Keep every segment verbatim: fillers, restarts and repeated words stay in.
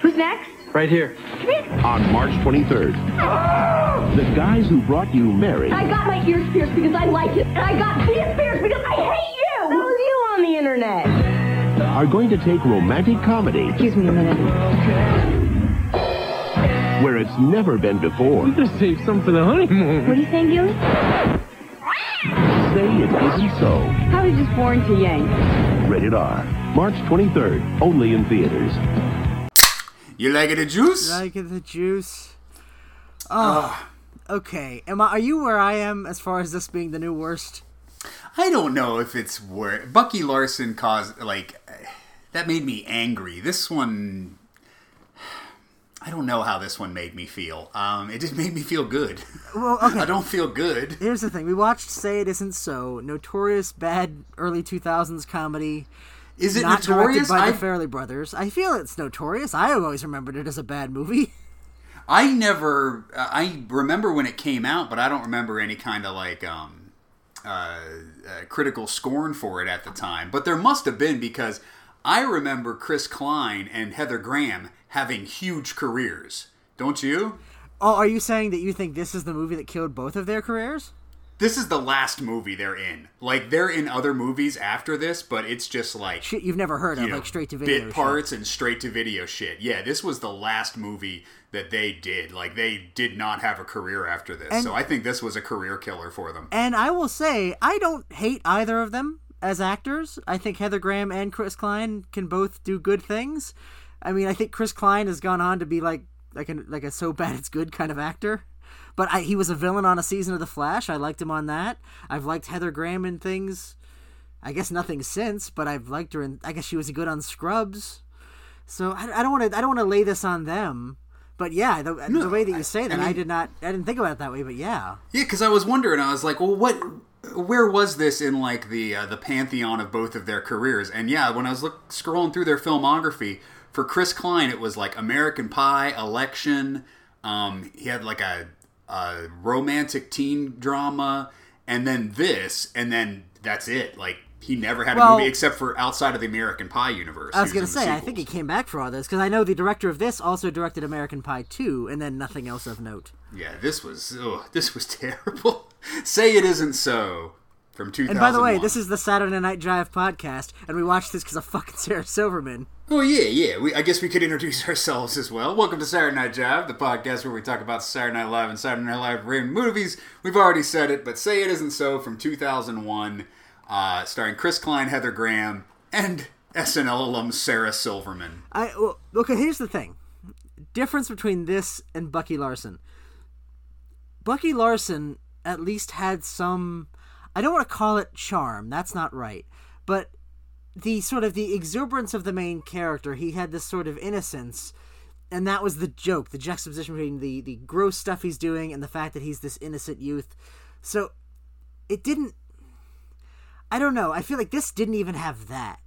Who's next? Right here. On March twenty-third, oh! The guys who brought you Mary. I got my ears pierced because I like it. And I got these pierced because I hate you. That was you on the internet. Are going to take romantic comedy. Excuse me a minute. Where it's never been before. You just saved some for the honeymoon. What do you think, Gilly? Say it isn't so. How was just born to yank? Rated R. March twenty-third. Only in theaters. You like it, the juice? Like the juice. Oh. Uh, okay. Am I? Are you where I am as far as this being the new worst? I don't know if it's worse. Bucky Larson caused like that made me angry. This one. I don't know how this one made me feel. Um, it just made me feel good. Well, okay. I don't feel good. Here's the thing. We watched Say It Isn't So, notorious bad early two thousands comedy. Is it not notorious? Directed by I... the Farrelly Brothers. I feel it's notorious. I always remembered it as a bad movie. I never... Uh, I remember when it came out, but I don't remember any kind of like... Um, uh, uh, critical scorn for it at the time. But there must have been, because I remember Chris Klein and Heather Graham having huge careers, don't you? Oh, are you saying that you think this is the movie that killed both of their careers? This is the last movie they're in. Like, they're in other movies after this, but it's just like... Shit you've never heard of, know, like straight-to-video bit parts shit. And straight-to-video shit. Yeah, this was the last movie that they did. Like, they did not have a career after this, and so I think this was a career killer for them. And I will say, I don't hate either of them as actors. I think Heather Graham and Chris Klein can both do good things. I mean, I think Chris Klein has gone on to be like like a, like a so bad it's good kind of actor. But I, he was a villain on a season of The Flash. I liked him on that. I've liked Heather Graham in things. I guess nothing since, but I've liked her in... I guess she was good on Scrubs. So I, I don't want to I don't want to lay this on them. But yeah, the, no, the way that you say that, I, I, mean, I did not... I didn't think about it that way, but yeah. Yeah, because I was wondering. I was like, well, what... Where was this in like the uh, the pantheon of both of their careers? And yeah, when I was look, scrolling through their filmography... For Chris Klein, it was like American Pie, Election. Um, he had like a, a romantic teen drama, and then this, and then that's it. Like he never had well, a movie except for outside of the American Pie universe. I was, was going to say, I think he came back for all this because I know the director of this also directed American Pie two, and then nothing else of note. Yeah, this was oh, this was terrible. Say It Isn't So. From two thousand one. And by the way, this is the Saturday Night Drive podcast, and we watched this because of fucking Sarah Silverman. Oh, yeah, yeah. We, I guess we could introduce ourselves as well. Welcome to Saturday Night Drive, the podcast where we talk about Saturday Night Live and Saturday Night Live rated movies. We've already said it, but Say It Isn't So from two thousand one, uh, starring Chris Klein, Heather Graham, and S N L alum Sarah Silverman. I well, okay, here's the thing. Difference between this and Bucky Larson. Bucky Larson at least had some... I don't want to call it charm. That's not right. But the sort of the exuberance of the main character, he had this sort of innocence, and that was the joke, the juxtaposition between the, the gross stuff he's doing and the fact that he's this innocent youth. So it didn't... I don't know. I feel like this didn't even have that.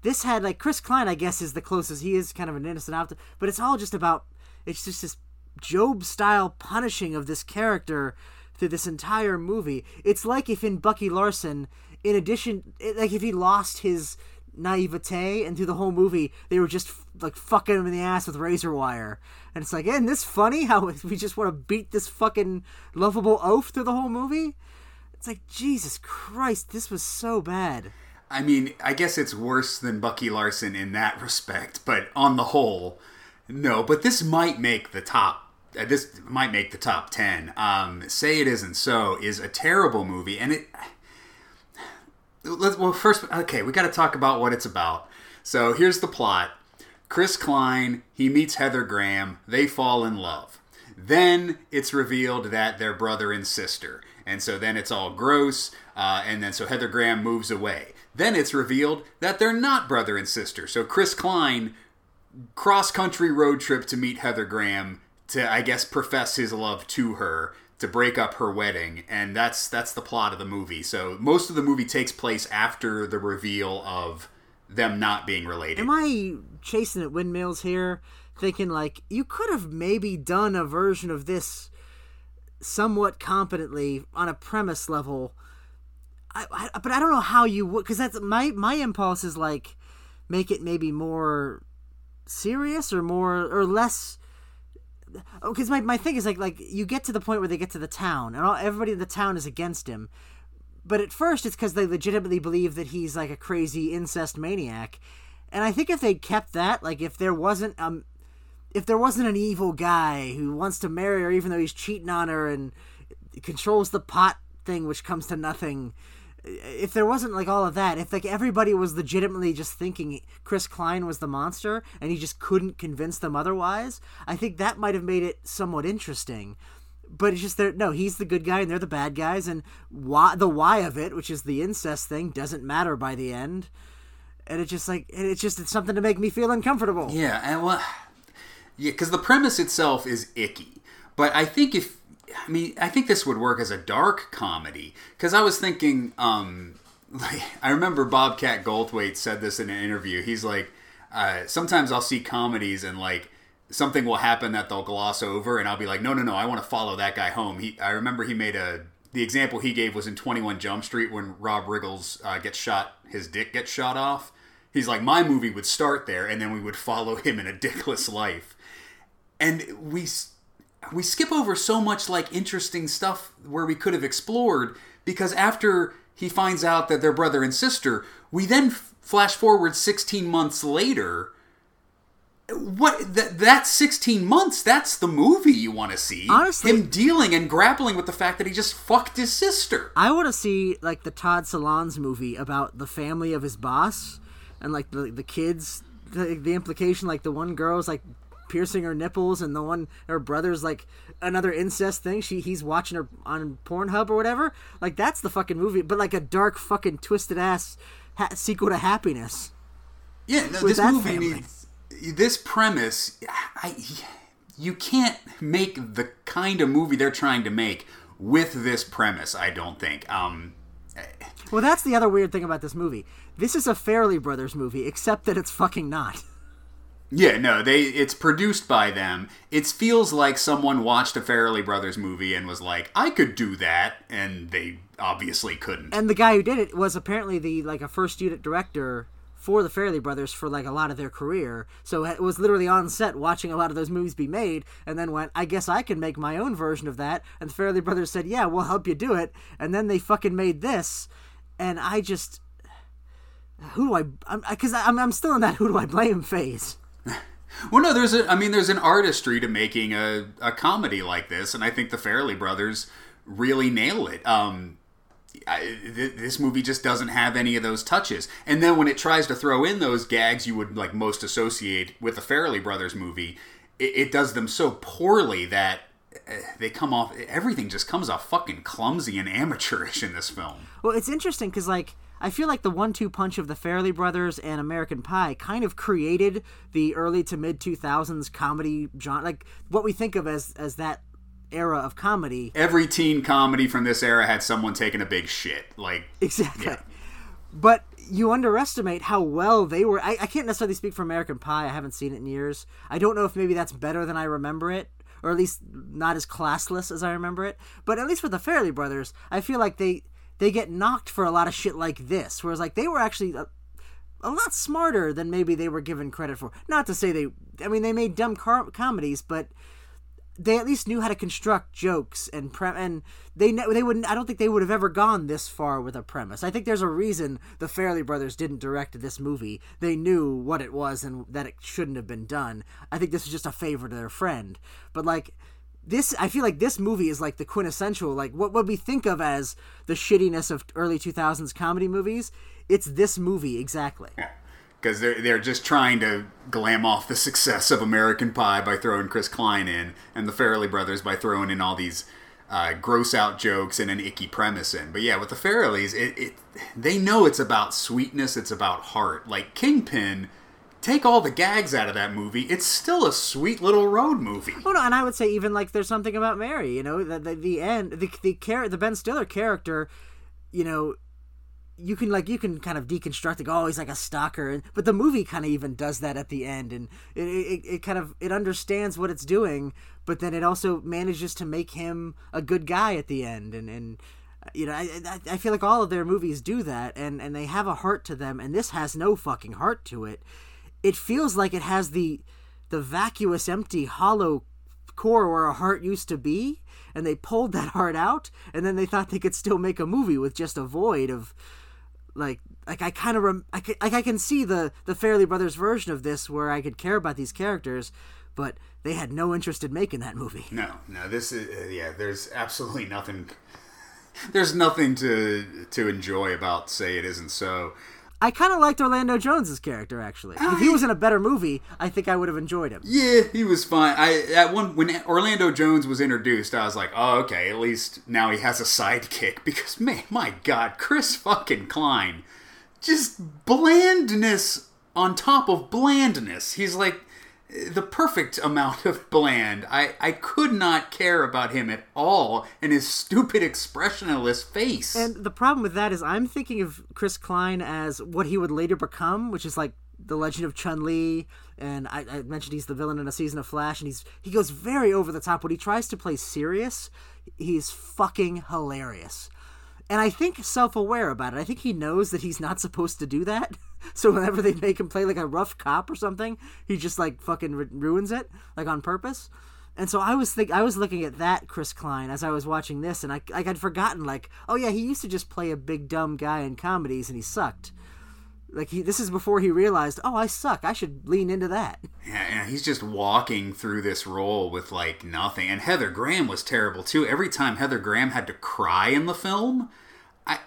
This had, like, Chris Klein, I guess, is the closest. He is kind of an innocent optimist, but it's all just about... It's just this Job-style punishing of this character... through this entire movie. It's like if in Bucky Larson, in addition, it, like if he lost his naivete and through the whole movie, they were just f- like fucking him in the ass with razor wire. And it's like, isn't this funny how we just want to beat this fucking lovable oaf through the whole movie? It's like, Jesus Christ, this was so bad. I mean, I guess it's worse than Bucky Larson in that respect, but on the whole, no. But this might make the top This might make the top ten. Um, Say It Isn't So is a terrible movie, and it... Let's, well, first, okay, we got to talk about what it's about. So here's the plot. Chris Klein, he meets Heather Graham, they fall in love. Then it's revealed that they're brother and sister, and so then it's all gross, uh, and then so Heather Graham moves away. Then it's revealed that they're not brother and sister, so Chris Klein, cross-country road trip to meet Heather Graham... to, I guess, profess his love to her, to break up her wedding, and that's that's the plot of the movie. So most of the movie takes place after the reveal of them not being related. Am I chasing at windmills here, thinking, like, you could have maybe done a version of this somewhat competently on a premise level, I, I, but I don't know how you would, because that's my, my impulse is, like, make it maybe more... serious or more or less? Oh, because my, my thing is like like you get to the point where they get to the town and all, everybody in the town is against him. But at first it's because they legitimately believe that he's like a crazy incest maniac. And I think if they kept that, like if there wasn't um if there wasn't an evil guy who wants to marry her even though he's cheating on her and controls the pot thing which comes to nothing, if there wasn't like all of that, if like everybody was legitimately just thinking Chris Klein was the monster and he just couldn't convince them otherwise, I think that might have made it somewhat interesting. But it's just that, no, he's the good guy and they're the bad guys, and why, the why of it, which is the incest thing, doesn't matter by the end. And it's just like, and it's just, it's something to make me feel uncomfortable. Yeah, and well, yeah, because the premise itself is icky. But I think if, I mean, I think this would work as a dark comedy, because I was thinking, um, like, I remember Bobcat Goldthwait said this in an interview. He's like, uh, sometimes I'll see comedies and like something will happen that they'll gloss over, and I'll be like, no, no, no, I want to follow that guy home. He, I remember he made a, the example he gave was in twenty-one Jump Street when Rob Riggles uh, gets shot, his dick gets shot off. He's like, my movie would start there, and then we would follow him in a dickless life. And we... we skip over so much like interesting stuff where we could have explored, because after he finds out that they're brother and sister, we then f- flash forward sixteen months later. What th- that's sixteen months. That's the movie you want to see. Honestly, him dealing and grappling with the fact that he just fucked his sister. I want to see like the Todd Solondz movie about the family of his boss and like the, the kids, the, the implication, like the one girl's like piercing her nipples, and the one her brother's like another incest thing. She he's watching her on Pornhub or whatever. Like that's the fucking movie, but like a dark fucking twisted ass ha- sequel to Happiness. Yeah, no, this movie family. needs this premise. I you can't make the kind of movie they're trying to make with this premise. I don't think. Um, well, that's the other weird thing about this movie. This is a Farrelly Brothers movie, except that it's fucking not. Yeah, no, they. It's produced by them. It feels like someone watched a Farrelly Brothers movie and was like, I could do that, and they obviously couldn't. And the guy who did it was apparently the like a first unit director for the Farrelly Brothers for like a lot of their career, so it was literally on set watching a lot of those movies be made, and then went, I guess I can make my own version of that, and the Farrelly Brothers said, yeah, we'll help you do it, and then they fucking made this, and I just... Who do I... I'm, because I'm, I'm still in that who do I blame phase. Well, no, there's a, I mean, there's an artistry to making a, a comedy like this, and I think the Farrelly Brothers really nail it. Um, I, th- this movie just doesn't have any of those touches. And then when it tries to throw in those gags you would like most associate with a Farrelly Brothers movie, it, it does them so poorly that they come off, everything just comes off fucking clumsy and amateurish in this film. Well, it's interesting because, like, I feel like the one two punch of the Farrelly Brothers and American Pie kind of created the early to mid two thousands comedy genre, like what we think of as as that era of comedy. Every teen comedy from this era had someone taking a big shit. Like exactly. Yeah. But you underestimate how well they were. I, I can't necessarily speak for American Pie. I haven't seen it in years. I don't know if maybe that's better than I remember it, or at least not as classless as I remember it. But at least with the Farrelly Brothers, I feel like they... they get knocked for a lot of shit like this, whereas like they were actually a, a lot smarter than maybe they were given credit for. Not to say they, I mean, they made dumb car- comedies, but they at least knew how to construct jokes and pre- and they ne- they wouldn't. I don't think they would have ever gone this far with a premise. I think there's a reason the Farrelly Brothers didn't direct this movie. They knew what it was and that it shouldn't have been done. I think this was just a favor to their friend, but like. This, I feel like this movie is like the quintessential, like what, what we think of as the shittiness of early two thousands comedy movies. It's this movie, exactly. Yeah, because they're, they're just trying to glam off the success of American Pie by throwing Chris Klein in, and the Farrelly Brothers by throwing in all these uh, gross-out jokes and an icky premise in. But yeah, with the Farrellys, it, it they know it's about sweetness, it's about heart. Like Kingpin... take all the gags out of that movie, it's still a sweet little road movie. Oh no, and I would say even like There's Something About Mary, you know, the the, the end, the the char- the Ben Stiller character, you know, you can like you can kind of deconstruct like, oh, he's like a stalker, and but the movie kind of even does that at the end, and it, it it kind of it understands what it's doing, but then it also manages to make him a good guy at the end, and and you know, I I feel like all of their movies do that, and and they have a heart to them, and this has no fucking heart to it. it feels like it has the the vacuous, empty, hollow core where a heart used to be, and they pulled that heart out, and then they thought they could still make a movie with just a void of, like, like I kind of, rem- I can, like I can see the, the Farrelly Brothers version of this where I could care about these characters, but they had no interest in making that movie. No, no, this is, uh, yeah, there's absolutely nothing, there's nothing to to enjoy about Say It Isn't So. I kind of liked Orlando Jones' character, actually. If he was in a better movie, I think I would have enjoyed him. Yeah, he was fine. I at one when Orlando Jones was introduced, I was like, oh, okay, at least now he has a sidekick. Because, man, my God, Chris fucking Klein. Just blandness on top of blandness. He's like the perfect amount of bland. I, I could not care about him at all and his stupid expressionless face. And the problem with that is I'm thinking of Chris Klein as what he would later become, which is like The Legend of Chun-Li, and I, I mentioned he's the villain in a season of Flash, and he's he goes very over the top. When he tries to play serious, he's fucking hilarious. And I think self-aware about it. I think he knows that he's not supposed to do that. So whenever they make him play like a rough cop or something, he just like fucking r- ruins it, like on purpose. And so I was think I was looking at that Chris Klein as I was watching this, and I like I'd forgotten like, oh yeah, he used to just play a big dumb guy in comedies, and he sucked. Like he, this is before he realized, oh, I suck. I should lean into that. Yeah, and he's just walking through this role with like nothing. And Heather Graham was terrible too. Every time Heather Graham had to cry in the film. I,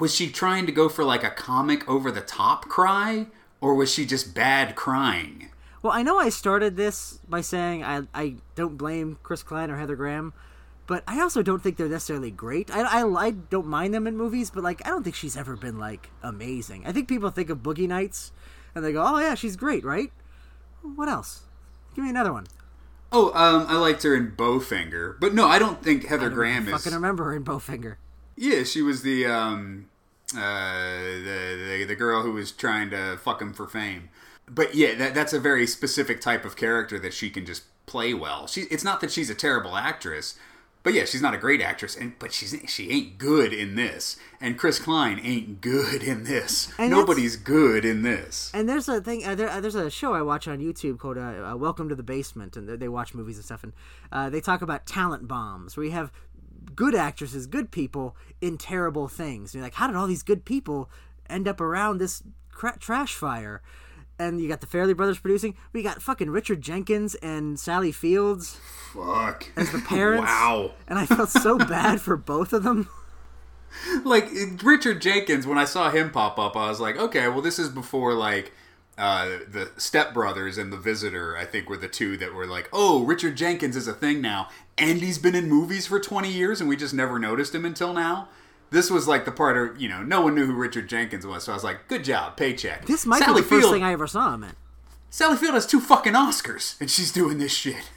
was she trying to go for like a comic over-the-top cry, or was she just bad crying? Well, I know I started this by saying I, I don't blame Chris Klein or Heather Graham, but I also don't think they're necessarily great. I, I, I don't mind them in movies, but like I don't think she's ever been like amazing. I think people think of Boogie Nights, and they go, oh yeah, she's great, right? What else? Give me another one. Oh, um, I liked her in Bowfinger, but no, I don't think Heather I don't Graham fucking is... fucking remember her in Bowfinger. Yeah, she was the um, uh, the, the the girl who was trying to fuck him for fame. But yeah, that that's a very specific type of character that she can just play well. She it's not that she's a terrible actress, but yeah, she's not a great actress. And but she's she ain't good in this. And Chris Klein ain't good in this. And nobody's good in this. And there's a thing. Uh, there, uh, there's a show I watch on YouTube called uh, uh, Welcome to the Basement, and they watch movies and stuff. And uh, they talk about talent bombs, where you have good actresses, good people in terrible things. And you're like, how did all these good people end up around this cra- trash fire? And you got the Farrelly Brothers producing. We got fucking Richard Jenkins and Sally Fields Fuck. as the parents. Wow. And I felt so bad for both of them. Like, Richard Jenkins, when I saw him pop up, I was like, okay, well, this is before, like, Uh, the Step Brothers and The Visitor, I think, were the two that were like, oh, Richard Jenkins is a thing now, and he's been in movies for twenty years, and we just never noticed him until now. This was like the part of, you know, no one knew who Richard Jenkins was, so I was like, good job, paycheck. This might Sally be the Field, first thing I ever saw him in. Sally Field has two fucking Oscars, and she's doing this shit.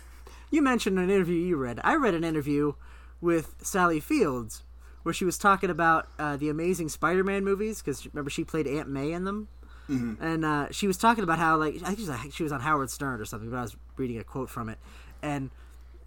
You mentioned an interview you read. I read an interview with Sally Fields where she was talking about uh, the Amazing Spider-Man movies, because remember, she played Aunt May in them. Mm-hmm. And uh, she was talking about how, like, I think she was, she was on Howard Stern or something, but I was reading a quote from it. And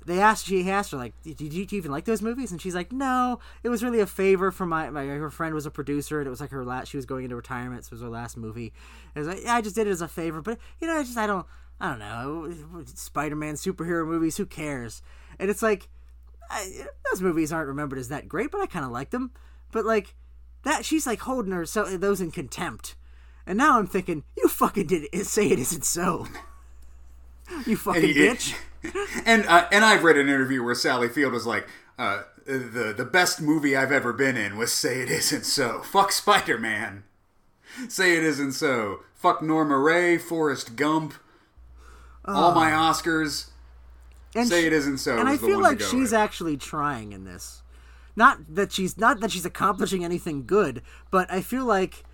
they asked, she asked her, like, did you, did you even like those movies? And she's like, no, it was really a favor for my, my her friend was a producer, and it was like her last, she was going into retirement, so it was her last movie. And I was like, yeah, I just did it as a favor, but, you know, I just, I don't, I don't know, Spider-Man, superhero movies, who cares? And it's like, I, those movies aren't remembered as that great, but I kind of liked them. But, like, that, she's, like, holding her, so, those in contempt. And now I'm thinking, you fucking did it. Say It Isn't So. You fucking and it, bitch. It, and uh, and I've read an interview where Sally Field was like, uh, the the best movie I've ever been in was Say It Isn't So. Fuck Spider-Man. Say It Isn't So. Fuck Norma Ray, Forrest Gump, uh, all my Oscars. And Say she, It Isn't So. And I feel like she's with. actually trying in this. Not that she's not that she's accomplishing anything good, but I feel like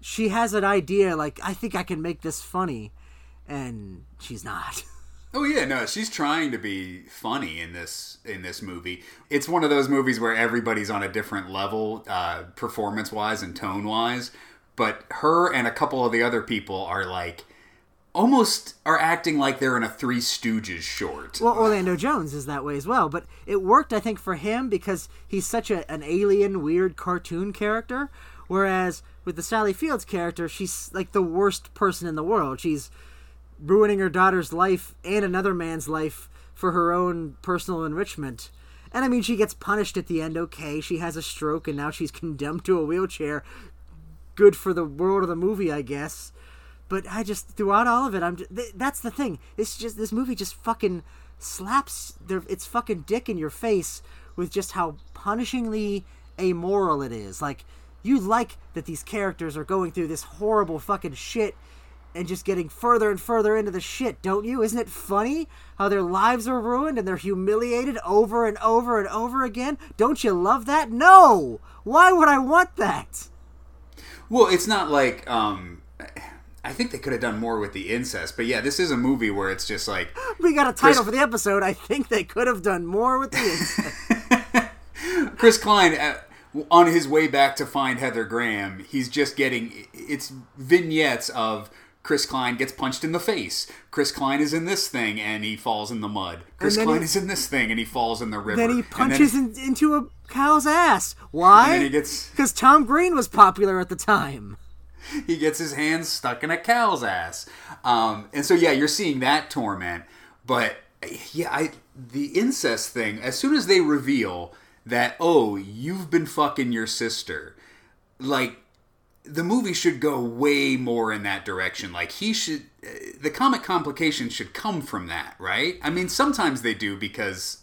she has an idea, like, I think I can make this funny, and she's not. Oh, yeah, no, she's trying to be funny in this in this movie. It's one of those movies where everybody's on a different level, uh, performance-wise and tone-wise, but her and a couple of the other people are, like, almost are acting like they're in a Three Stooges short. Well, Orlando Jones is that way as well, but it worked, I think, for him, because he's such a, an alien, weird cartoon character, whereas with the Sally Fields character, she's like the worst person in the world. She's ruining her daughter's life and another man's life for her own personal enrichment. And I mean, she gets punished at the end. Okay, she has a stroke and now she's condemned to a wheelchair. Good for the world of the movie, I guess. But I just, throughout all of it, I'm just, th- that's the thing. It's just, this movie just fucking slaps their, its fucking dick in your face with just how punishingly amoral it is. Like, you like that these characters are going through this horrible fucking shit and just getting further and further into the shit, don't you? Isn't it funny how their lives are ruined and they're humiliated over and over and over again? Don't you love that? No! Why would I want that? Well, it's not like, um... I think they could have done more with the incest, but yeah, this is a movie where it's just like... We got a title Chris... for the episode, I think they could have done more with the incest. Chris Klein, uh, on his way back to find Heather Graham, he's just getting... It's vignettes of Chris Klein gets punched in the face. Chris Klein is in this thing, and he falls in the mud. Chris Klein he... is in this thing, and he falls in the river. Then he punches then... In, into a cow's ass. Why? And then he gets... Because Tom Green was popular at the time. He gets his hands stuck in a cow's ass. Um, and so, yeah, you're seeing that torment. But, yeah, I the incest thing, as soon as they reveal that, oh, you've been fucking your sister, like, the movie should go way more in that direction. Like, he should, uh, the comic complications should come from that, right? I mean, sometimes they do because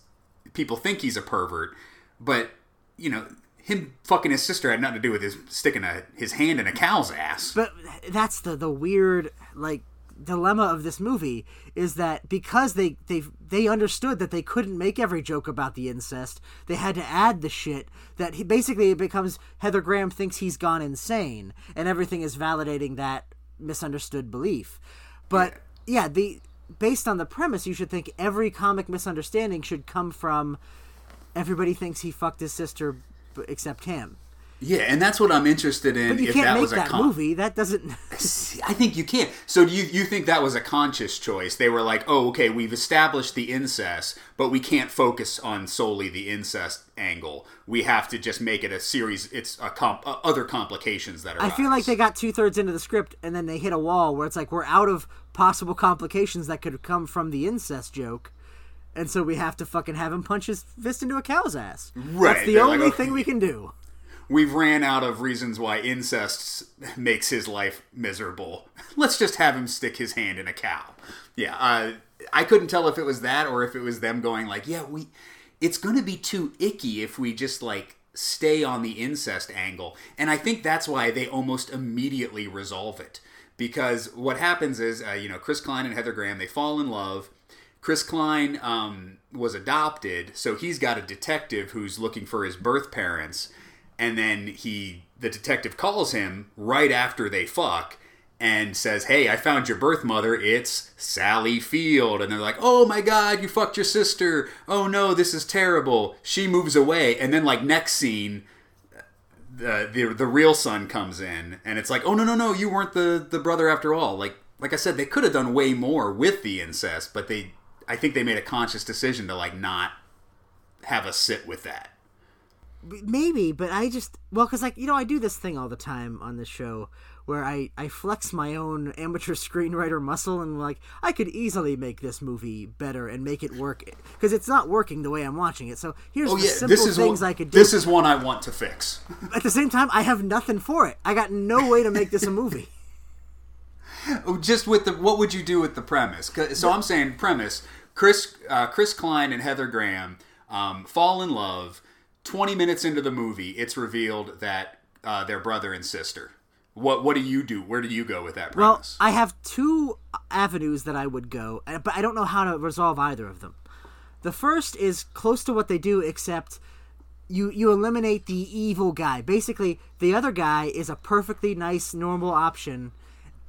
people think he's a pervert, but, you know... Him fucking his sister had nothing to do with his sticking a, his hand in a cow's ass. But that's the, the weird, like, dilemma of this movie, is that because they they they understood that they couldn't make every joke about the incest, they had to add the shit that he, basically it becomes Heather Graham thinks he's gone insane, and everything is validating that misunderstood belief. But, yeah, yeah the based on the premise, you should think every comic misunderstanding should come from everybody thinks he fucked his sister... except him. Yeah, and that's what I'm interested in. But you if can't that make was a that con- movie. That doesn't. I think you can't. So do you you think that was a conscious choice? They were like, oh, okay, we've established the incest, but we can't focus on solely the incest angle. We have to just make it a series. It's a comp- uh, other complications that are. I feel like they got two thirds into the script and then they hit a wall where it's like we're out of possible complications that could come from the incest joke. And so we have to fucking have him punch his fist into a cow's ass. Right. That's the They're only like, okay, thing we can do. We've ran out of reasons why incest makes his life miserable. Let's just have him stick his hand in a cow. Yeah, uh, I couldn't tell if it was that or if it was them going like, yeah, we. It's going to be too icky if we just like stay on the incest angle. And I think that's why they almost immediately resolve it. Because what happens is, uh, you know, Chris Klein and Heather Graham, they fall in love. Chris Klein um, was adopted, so he's got a detective who's looking for his birth parents, and then he, the detective calls him right after they fuck and says, hey, I found your birth mother, it's Sally Field. And they're like, oh my god, you fucked your sister, oh no, this is terrible. She moves away, and then like next scene, the the, the real son comes in, and it's like, oh no, no, no, you weren't the, the brother after all. Like, like I said, they could have done way more with the incest, but they... I think they made a conscious decision to, like, not have us sit with that. Maybe, but I just... Well, because, like, you know, I do this thing all the time on this show where I, I flex my own amateur screenwriter muscle and, like, I could easily make this movie better and make it work. Because it's not working the way I'm watching it. So here's oh, the yeah, simple things one, I could do. This is one I want to fix. At the same time, I have nothing for it. I got no way to make this a movie. Just with the, what would you do with the premise? So I'm saying premise, Chris uh, Chris Klein and Heather Graham um, fall in love. twenty minutes into the movie, it's revealed that uh, they're brother and sister. What what do you do? Where do you go with that premise? Well, I have two avenues that I would go, but I don't know how to resolve either of them. The first is close to what they do, except you, you eliminate the evil guy. Basically, the other guy is a perfectly nice, normal option.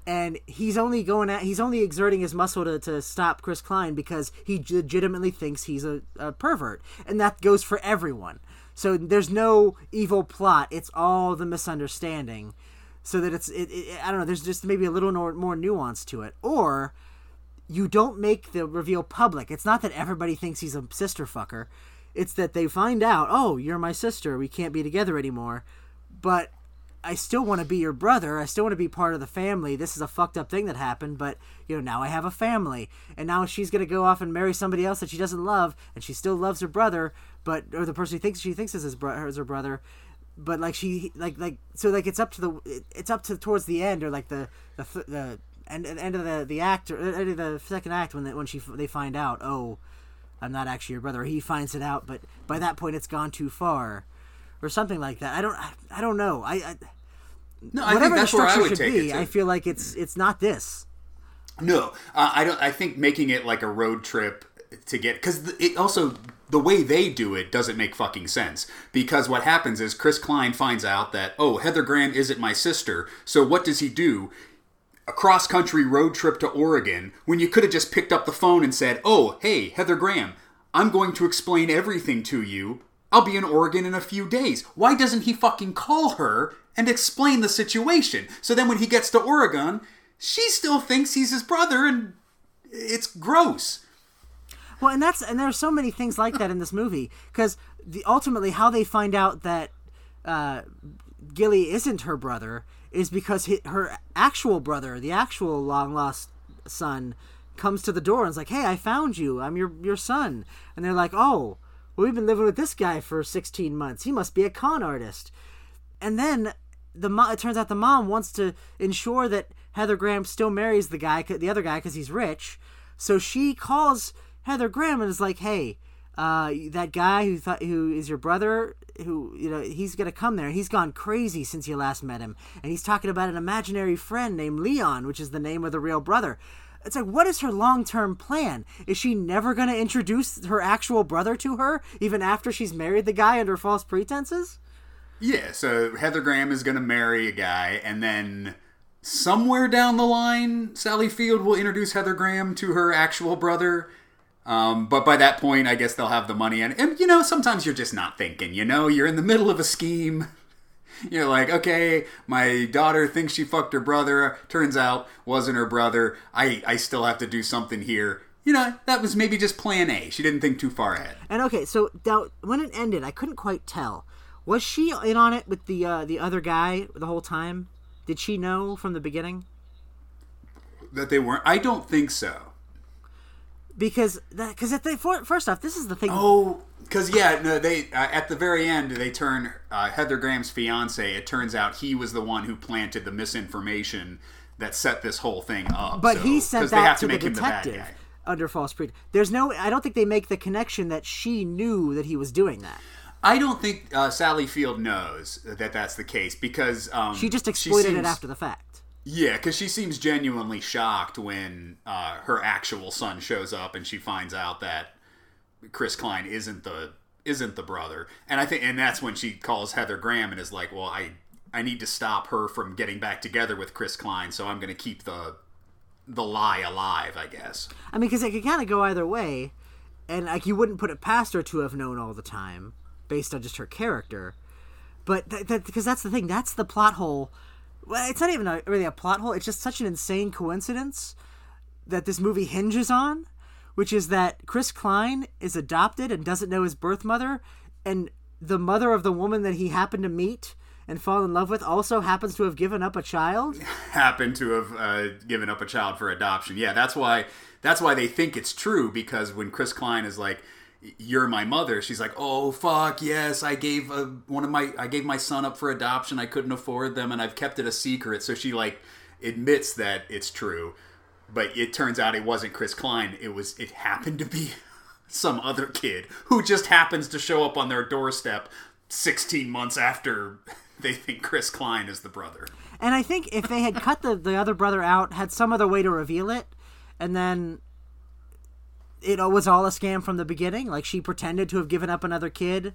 And he's only going at, he's only exerting his muscle to, to stop Chris Klein because he legitimately thinks he's a, a pervert. And that goes for everyone. So there's no evil plot. It's all the misunderstanding. So that it's, it, it, I don't know, there's just maybe a little more, more nuance to it. Or you don't make the reveal public. It's not that everybody thinks he's a sister fucker. It's that they find out, oh, you're my sister. We can't be together anymore. But I still want to be your brother. I still want to be part of the family. This is a fucked up thing that happened, but, you know, now I have a family. And now she's going to go off and marry somebody else that she doesn't love, and she still loves her brother, but, or the person she thinks she thinks is his bro- is her brother. But, like, she, like, like, so, like, it's up to the, it's up to towards the end, or, like, the, the, the end, end of the, the act, or end of the second act when, they, when she, they find out, oh, I'm not actually your brother. Or he finds it out, but by that point it's gone too far. Or something like that. I don't. I don't know. I. I no, I whatever think that's the structure where I would should take be, it to. I feel like it's it's not this. No, uh, I don't. I think making it like a road trip to get because it also the way they do it doesn't make fucking sense. Because what happens is Chris Klein finds out that oh Heather Graham isn't my sister. So what does he do? A cross-country road trip to Oregon when you could have just picked up the phone and said oh hey Heather Graham, I'm going to explain everything to you. I'll be in Oregon in a few days. Why doesn't he fucking call her and explain the situation? So then when he gets to Oregon, she still thinks he's his brother, and it's gross. Well, and that's and there are so many things like that in this movie, because ultimately how they find out that uh, Gilly isn't her brother is because he, her actual brother, the actual long-lost son, comes to the door and is like, hey, I found you. I'm your your son. And they're like, oh, well, we've been living with this guy for sixteen months. He must be a con artist. And then the mo- it turns out the mom wants to ensure that Heather Graham still marries the guy, the other guy, because he's rich. So she calls Heather Graham and is like, "Hey, uh, that guy who thought who is your brother, who you know, he's gonna come there. He's gone crazy since you last met him, and he's talking about an imaginary friend named Leon, which is the name of the real brother." It's like, what is her long-term plan? Is she never going to introduce her actual brother to her, even after she's married the guy under false pretenses? Yeah, so Heather Graham is going to marry a guy, and then somewhere down the line, Sally Field will introduce Heather Graham to her actual brother. Um, but by that point, I guess they'll have the money. And, and, you know, sometimes you're just not thinking, you know? You're in the middle of a scheme. You're like, okay, my daughter thinks she fucked her brother. Turns out, wasn't her brother. I, I still have to do something here. You know, that was maybe just plan A. She didn't think too far ahead. And okay, so now, when it ended, I couldn't quite tell. Was she in on it with the uh, the other guy the whole time? Did she know from the beginning? That they weren't? I don't think so. Because, that, cause if they, first off, this is the thing. Oh, because, yeah, no, they uh, at the very end, they turn uh, Heather Graham's fiance. It turns out he was the one who planted the misinformation that set this whole thing up. But so, he sent that to, to the detective the under false pretense. There's no, I don't think they make the connection that she knew that he was doing that. I don't think uh, Sally Field knows that that's the case because um, she just exploited she seems, it after the fact. Yeah, because she seems genuinely shocked when uh, her actual son shows up and she finds out that Chris Klein isn't the isn't the brother. And I think, and that's when she calls Heather Graham and is like, "Well, I I need to stop her from getting back together with Chris Klein, so I'm going to keep the the lie alive." I guess. I mean, because it could kind of go either way, and like you wouldn't put it past her to have known all the time, based on just her character. But because that, that, that's the thing, that's the plot hole. Well, it's not even a, really a plot hole. It's just such an insane coincidence that this movie hinges on, which is that Chris Klein is adopted and doesn't know his birth mother, and the mother of the woman that he happened to meet and fall in love with also happens to have given up a child. Happened to have uh, given up a child for adoption. Yeah, that's why. That's why they think it's true, because when Chris Klein is like, "You're my mother," she's like, "Oh fuck, yes, I gave a, one of my I gave my son up for adoption. I couldn't afford them, and I've kept it a secret." So she like admits that it's true, but it turns out it wasn't Chris Klein. It was it happened to be some other kid who just happens to show up on their doorstep sixteen months after they think Chris Klein is the brother. And I think if they had cut the, the other brother out, had some other way to reveal it, and then it was all a scam from the beginning. Like, she pretended to have given up another kid.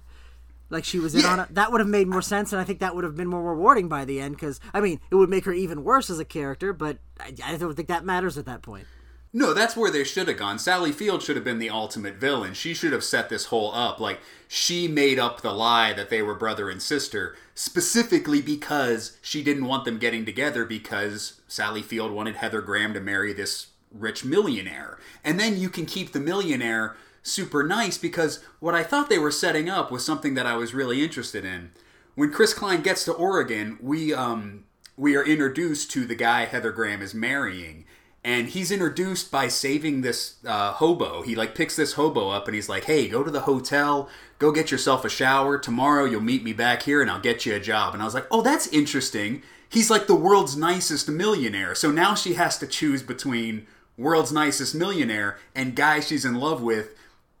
Like, she was in yeah. on it. That would have made more sense, and I think that would have been more rewarding by the end, because, I mean, it would make her even worse as a character, but I, I don't think that matters at that point. No, that's where they should have gone. Sally Field should have been the ultimate villain. She should have set this whole up. Like, she made up the lie that they were brother and sister, specifically because she didn't want them getting together, because Sally Field wanted Heather Graham to marry this rich millionaire, and then you can keep the millionaire super nice, because what I thought they were setting up was something that I was really interested in, when Chris Klein gets to Oregon, we um we are introduced to the guy Heather Graham is marrying. And he's introduced by saving this uh, hobo. He, like, picks this hobo up, and he's like, hey, go to the hotel, go get yourself a shower. Tomorrow you'll meet me back here, and I'll get you a job. And I was like, oh, that's interesting. He's, like, the world's nicest millionaire. So now she has to choose between world's nicest millionaire and guy she's in love with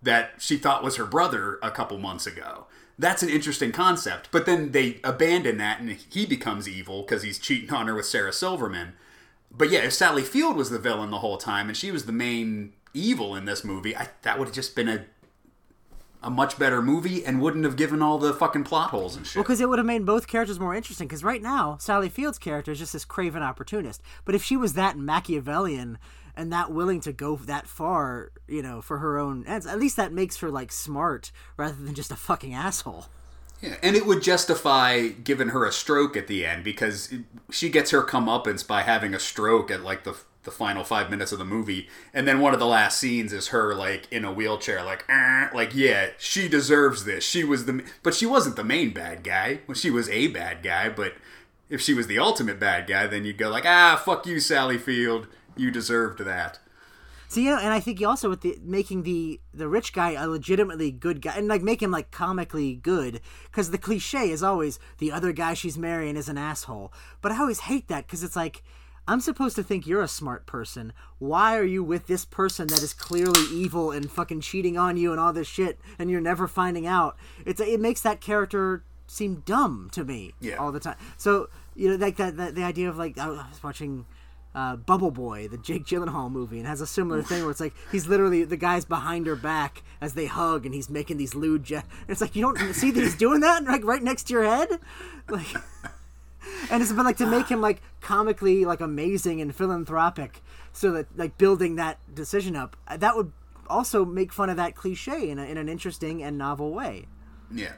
that she thought was her brother a couple months ago. That's an interesting concept. But then they abandon that, and he becomes evil because he's cheating on her with Sarah Silverman. But yeah, if Sally Field was the villain the whole time and she was the main evil in this movie, I, that would have just been a a much better movie and wouldn't have given all the fucking plot holes and shit. Well, because it would have made both characters more interesting. Because right now, Sally Field's character is just this craven opportunist. But if she was that Machiavellian and that willing to go that far, you know, for her own ends, at least that makes her, like, smart rather than just a fucking asshole. Yeah, and it would justify giving her a stroke at the end, because she gets her comeuppance by having a stroke at, like, the the final five minutes of the movie, and then one of the last scenes is her, like, in a wheelchair, like, eh, like, yeah, she deserves this. She was the, but she wasn't the main bad guy. Well, she was a bad guy, but if she was the ultimate bad guy, then you'd go like, ah, fuck you, Sally Field, you deserved that. So, yeah, and I think also with the making the, the rich guy a legitimately good guy, and, like, make him, like, comically good, because the cliche is always the other guy she's marrying is an asshole. But I always hate that, because it's like, I'm supposed to think you're a smart person. Why are you with this person that is clearly evil and fucking cheating on you and all this shit, and you're never finding out? It's It makes that character seem dumb to me yeah. all the time. So, you know, like that, that the idea of, like, I was watching... Uh, Bubble Boy, the Jake Gyllenhaal movie, and has a similar thing where it's like he's literally the guy's behind her back as they hug, and he's making these lewd je- and it's like, you don't see that he's doing that, like, right next to your head, like. And it's been, like, to make him, like, comically, like, amazing and philanthropic, so that, like, building that decision up, that would also make fun of that cliche in, a, in an interesting and novel way. Yeah.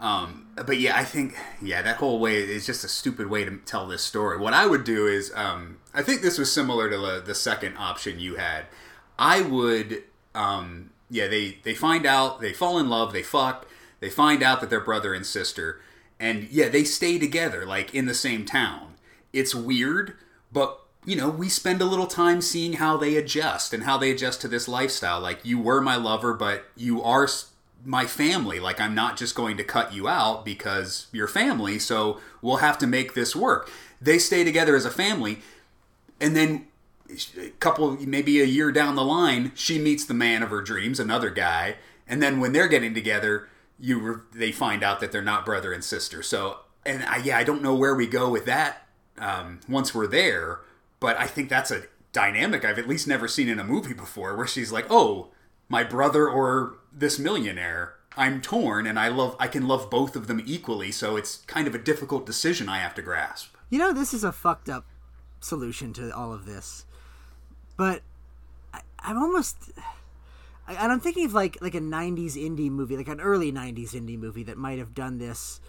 Um, but yeah, I think, yeah, that whole way is just a stupid way to tell this story. What I would do is, um, I think this was similar to the, the second option you had. I would, um, yeah, they, they find out, they fall in love, they fuck, they find out that they're brother and sister, and yeah, they stay together, like, in the same town. It's weird, but, you know, we spend a little time seeing how they adjust and how they adjust to this lifestyle. Like, you were my lover, but you are... St- my family, like, I'm not just going to cut you out because you're family, so we'll have to make this work. They stay together as a family, and then a couple, maybe a year down the line, she meets the man of her dreams, another guy, and then when they're getting together, you re- they find out that they're not brother and sister. So, and I, yeah, I don't know where we go with that um, once we're there, but I think that's a dynamic I've at least never seen in a movie before, where she's like, oh, my brother or this millionaire, I'm torn, and I love I can love both of them equally, so it's kind of a difficult decision I have to grasp. You know, this is a fucked up solution to all of this, but I, I'm almost... I, and I'm thinking of like, like a nineties indie movie, like an early nineties indie movie that might have done this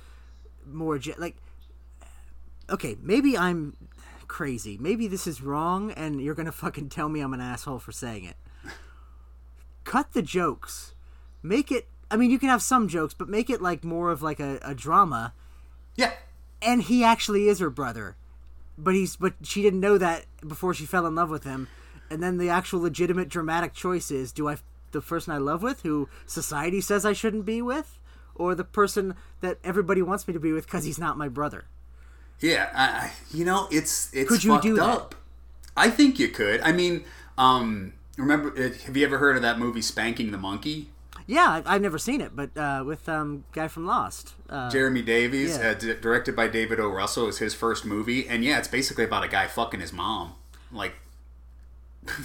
more... Like, okay, maybe I'm crazy. Maybe this is wrong, and you're going to fucking tell me I'm an asshole for saying it. Cut the jokes. Make it, I mean, you can have some jokes, but make it like more of like a, a drama. Yeah. And he actually is her brother. But he's but she didn't know that before she fell in love with him. And then the actual legitimate dramatic choice is, do I the person I love with, who society says I shouldn't be with, or the person that everybody wants me to be with because he's not my brother? Yeah, I, you know, it's it's could you fucked do up. That? I think you could. I mean, um remember, have you ever heard of that movie Spanking the Monkey? Yeah, I've never seen it, but uh, with um guy from Lost. Uh, Jeremy Davies, yeah. uh, d- directed by David O. Russell, is his first movie. And yeah, it's basically about a guy fucking his mom. Like,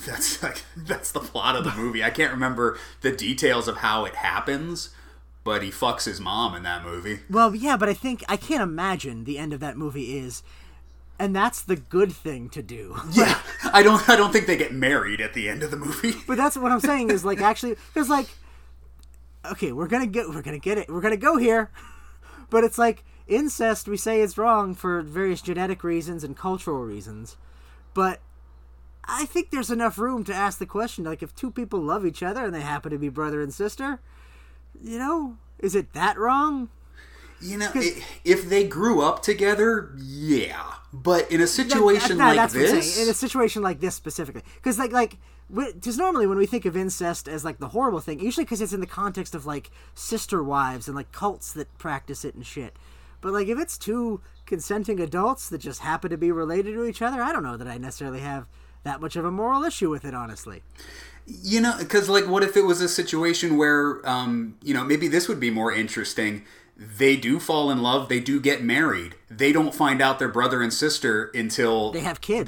that's like, that's the plot of the movie. I can't remember the details of how it happens, but he fucks his mom in that movie. Well, yeah, but I think, I can't imagine the end of that movie is... And that's the good thing to do. Yeah, I don't I don't think they get married at the end of the movie. But that's what I'm saying is, like, actually, there's like, okay, we're gonna get we're gonna get it, we're gonna go here, but it's like incest. We say it's wrong for various genetic reasons and cultural reasons, but I think there's enough room to ask the question, like, if two people love each other and they happen to be brother and sister, you know, is it that wrong? You know, it, if they grew up together, yeah. But in a situation that, that, like this, in a situation like this specifically, because like like because normally when we think of incest as like the horrible thing, usually because it's in the context of like sister wives and like cults that practice it and shit. But like if it's two consenting adults that just happen to be related to each other, I don't know that I necessarily have that much of a moral issue with it, honestly. You know, because like, what if it was a situation where, um, you know, maybe this would be more interesting. They do fall in love. They do get married. They don't find out they're brother and sister until they have kids.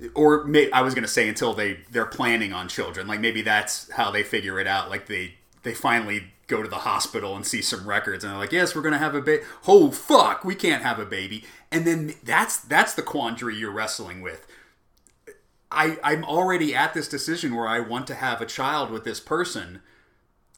They, or may, I was going to say until they they're planning on children. Like maybe that's how they figure it out. Like they they finally go to the hospital and see some records and they're like, yes, we're going to have a baby. Oh fuck, we can't have a baby. And then that's that's the quandary you're wrestling with. I, I'm already at this decision where I want to have a child with this person.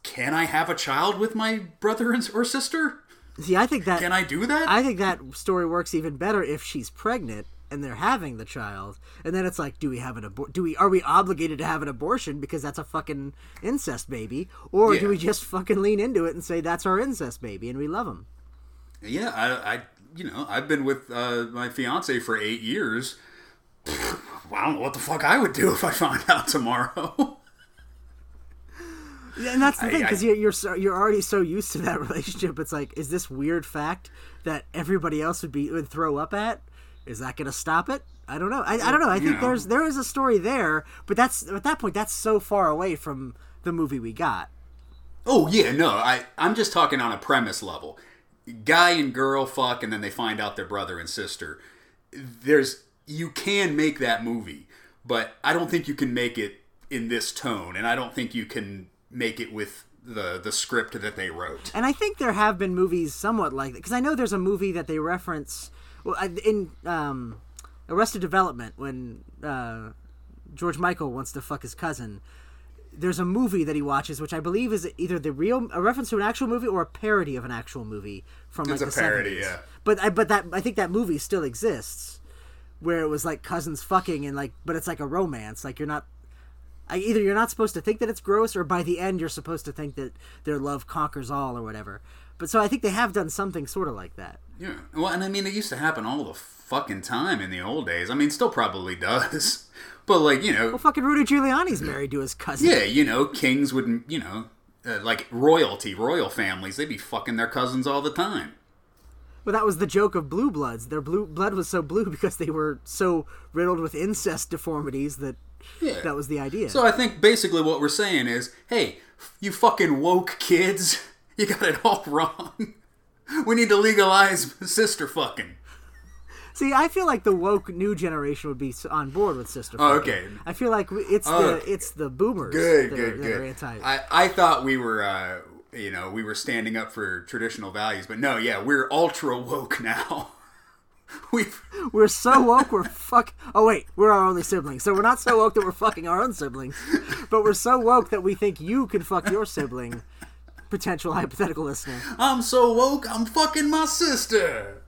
Can I have a child with my brother or sister? See, I think that... Can I do that? I think that story works even better if she's pregnant and they're having the child. And then it's like, do we have an abor- Do we are we obligated to have an abortion because that's a fucking incest baby? Or yeah. do we just fucking lean into it and say that's our incest baby and we love him? Yeah, I, I you know, I've been with uh, my fiance for eight years. I don't know what the fuck I would do if I found out tomorrow. And that's the I, thing, because you're you're, so, you're already so used to that relationship. It's like, is this weird fact that everybody else would be would throw up at? Is that going to stop it? I don't know. I, I don't know. I think know. there's there is a story there, but that's at that point that's so far away from the movie we got. Oh yeah, no, I I'm just talking on a premise level. Guy and girl fuck, and then they find out they're brother and sister. There's. You can make that movie, but I don't think you can make it in this tone, and I don't think you can make it with the the script that they wrote. And I think there have been movies somewhat like that, because I know there's a movie that they reference well, in um, Arrested Development when uh, George Michael wants to fuck his cousin. There's a movie that he watches, which I believe is either the real a reference to an actual movie or a parody of an actual movie from like the seventies. It's a parody, yeah. But I but that I think that movie still exists. Where it was like cousins fucking and like, but it's like a romance. Like you're not, I, either you're not supposed to think that it's gross, or by the end you're supposed to think that their love conquers all or whatever. But so I think they have done something sort of like that. Yeah, well, and I mean it used to happen all the fucking time in the old days. I mean, still probably does, but like you know, well, fucking Rudy Giuliani's married to his cousin. Yeah, you know, kings would, you know, uh, like royalty, royal families, they'd be fucking their cousins all the time. Well, that was the joke of Blue Bloods. Their blue blood was so blue because they were so riddled with incest deformities that yeah. that was the idea. So I think basically what we're saying is, hey, you fucking woke kids, you got it all wrong. We need to legalize sister fucking. See, I feel like the woke new generation would be on board with sister fucking. Oh, okay. I feel like it's oh, the it's the boomers good, that, good, are, that good. are anti. I, I thought we were... Uh, You know, we were standing up for traditional values, but no, yeah, we're ultra woke now. we we're so woke, we're fuck. Oh wait, we're our only siblings, so we're not so woke that we're fucking our own siblings, but we're so woke that we think you can fuck your sibling. Potential hypothetical listener. I'm so woke, I'm fucking my sister.